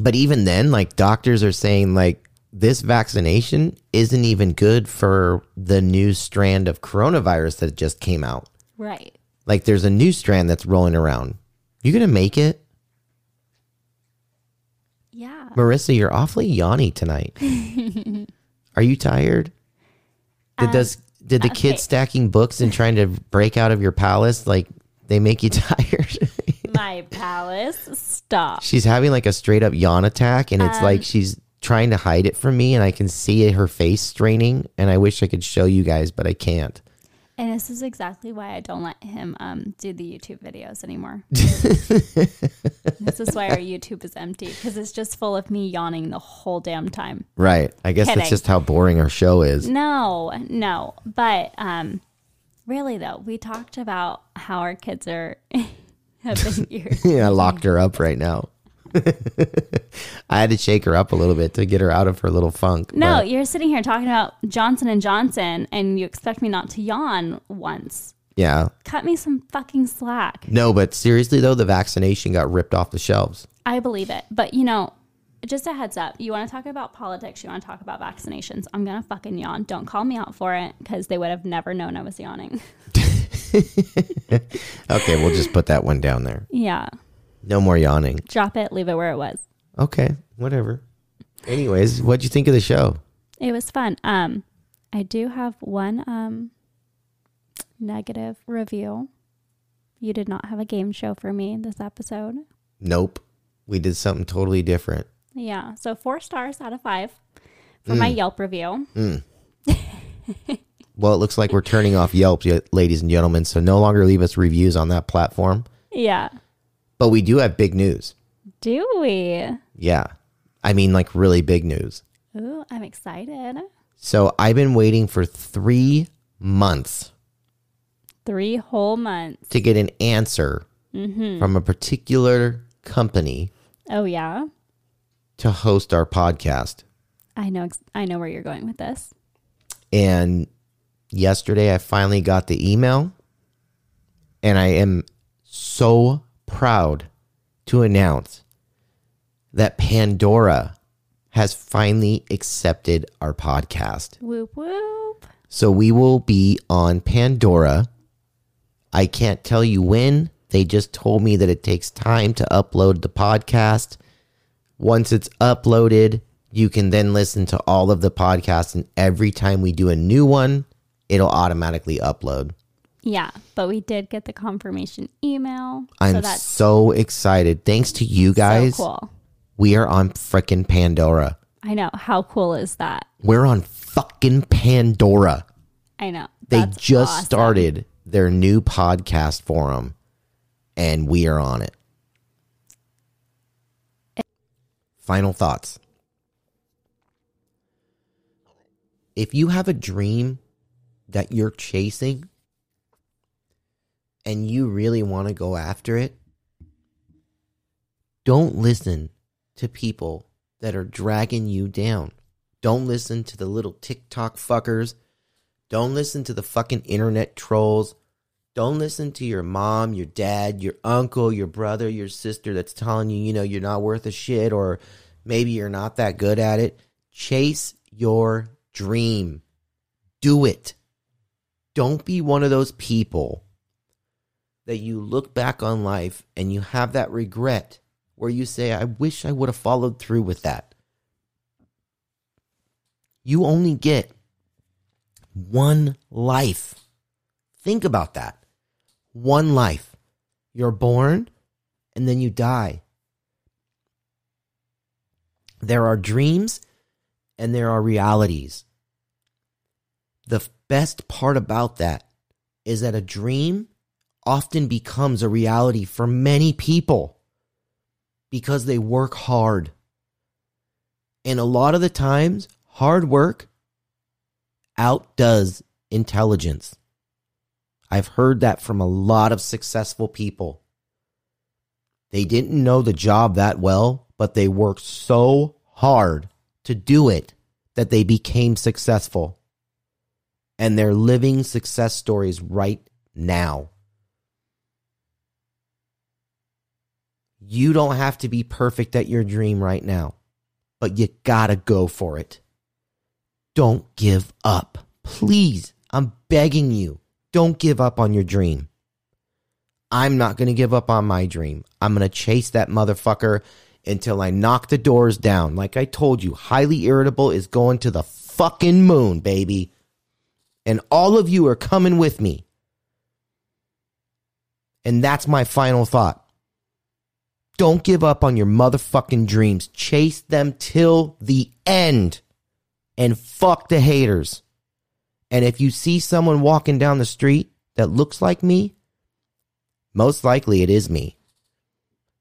But even then, like doctors are saying like this vaccination isn't even good for the new strand of coronavirus that just came out. Right. Like there's a new strand that's rolling around. You gonna make it? Yeah. Marissa, you're awfully yawny tonight. Are you tired? Did um, does did the okay. kids stacking books and trying to break out of your palace like they make you tired? My palace. Stop. She's having like a straight up yawn attack and it's um, like she's trying to hide it from me and I can see her face straining and I wish I could show you guys, but I can't. And this is exactly why I don't let him um, do the YouTube videos anymore. This is why our YouTube is empty because it's just full of me yawning the whole damn time. Right. I guess Kidding. That's just how boring our show is. No, no. But um, really though, we talked about how our kids are... Yeah, I locked her up right now. I had to shake her up a little bit to get her out of her little funk. No, but you're sitting here talking about Johnson and Johnson and you expect me not to yawn once. Yeah. Cut me some fucking slack. No, but seriously though, the vaccination got ripped off the shelves. I believe it. But you know, just a heads up, you want to talk about politics, you want to talk about vaccinations. I'm going to fucking yawn. Don't call me out for it because they would have never known I was yawning. Okay, we'll just put that one down there. Yeah. No more yawning. Drop it, leave it where it was. Okay, whatever. Anyways, what'd you think of the show? It was fun. Um, I do have one um, negative review. You did not have a game show for me this episode. Nope. We did something totally different. Yeah. So four stars out of five for mm. my Yelp review. Mm. Well, it looks like we're turning off Yelp, ladies and gentlemen. So no longer leave us reviews on that platform. Yeah. But we do have big news. Do we? Yeah. I mean, like really big news. Ooh, I'm excited. So I've been waiting for three months. Three whole months. To get an answer mm-hmm. from a particular company. Oh, yeah. To host our podcast. I know. I know where you're going with this. And yesterday I finally got the email. And I am so proud to announce that Pandora has finally accepted our podcast. Whoop, whoop. So we will be on Pandora. I can't tell you when. They just told me that it takes time to upload the podcast. Once it's uploaded, you can then listen to all of the podcasts. And every time we do a new one, it'll automatically upload. Yeah, but we did get the confirmation email. I'm so, that's so excited. Thanks to you guys. So cool. We are on freaking Pandora. I know. How cool is that? We're on fucking Pandora. I know. They just awesome. started their new podcast forum, and we are on it. it. Final thoughts. If you have a dream that you're chasing and you really want to go after it, don't listen to people that are dragging you down. Don't listen to the little TikTok fuckers. Don't listen to the fucking internet trolls. Don't listen to your mom, your dad, your uncle, your brother, your sister that's telling you, you know, you're not worth a shit, or maybe you're not that good at it. Chase your dream. Do it. Don't be one of those people that you look back on life and you have that regret where you say, I wish I would have followed through with that. You only get one life. Think about that. One life. You're born and then you die. There are dreams and there are realities. The best part about that is that a dream often becomes a reality for many people because they work hard. And a lot of the times, hard work outdoes intelligence. I've heard that from a lot of successful people. They didn't know the job that well, but they worked so hard to do it that they became successful. And they're living success stories right now. You don't have to be perfect at your dream right now, but you gotta go for it. Don't give up. Please, I'm begging you, don't give up on your dream. I'm not gonna give up on my dream. I'm gonna chase that motherfucker until I knock the doors down. Like I told you, Highly Irritable is going to the fucking moon, baby. And all of you are coming with me. And that's my final thought. Don't give up on your motherfucking dreams. Chase them till the end. And fuck the haters. And if you see someone walking down the street that looks like me, most likely it is me.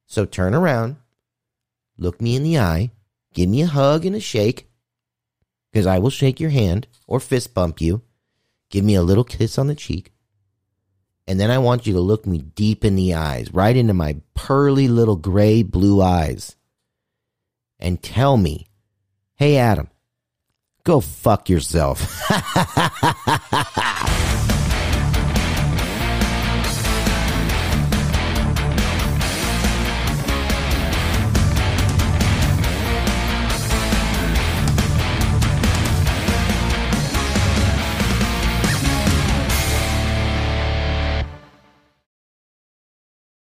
So turn around, look me in the eye, give me a hug and a shake, because I will shake your hand or fist bump you. Give me a little kiss on the cheek. And then I want you to look me deep in the eyes, right into my pearly little gray blue eyes. And tell me, hey, Adam, go fuck yourself.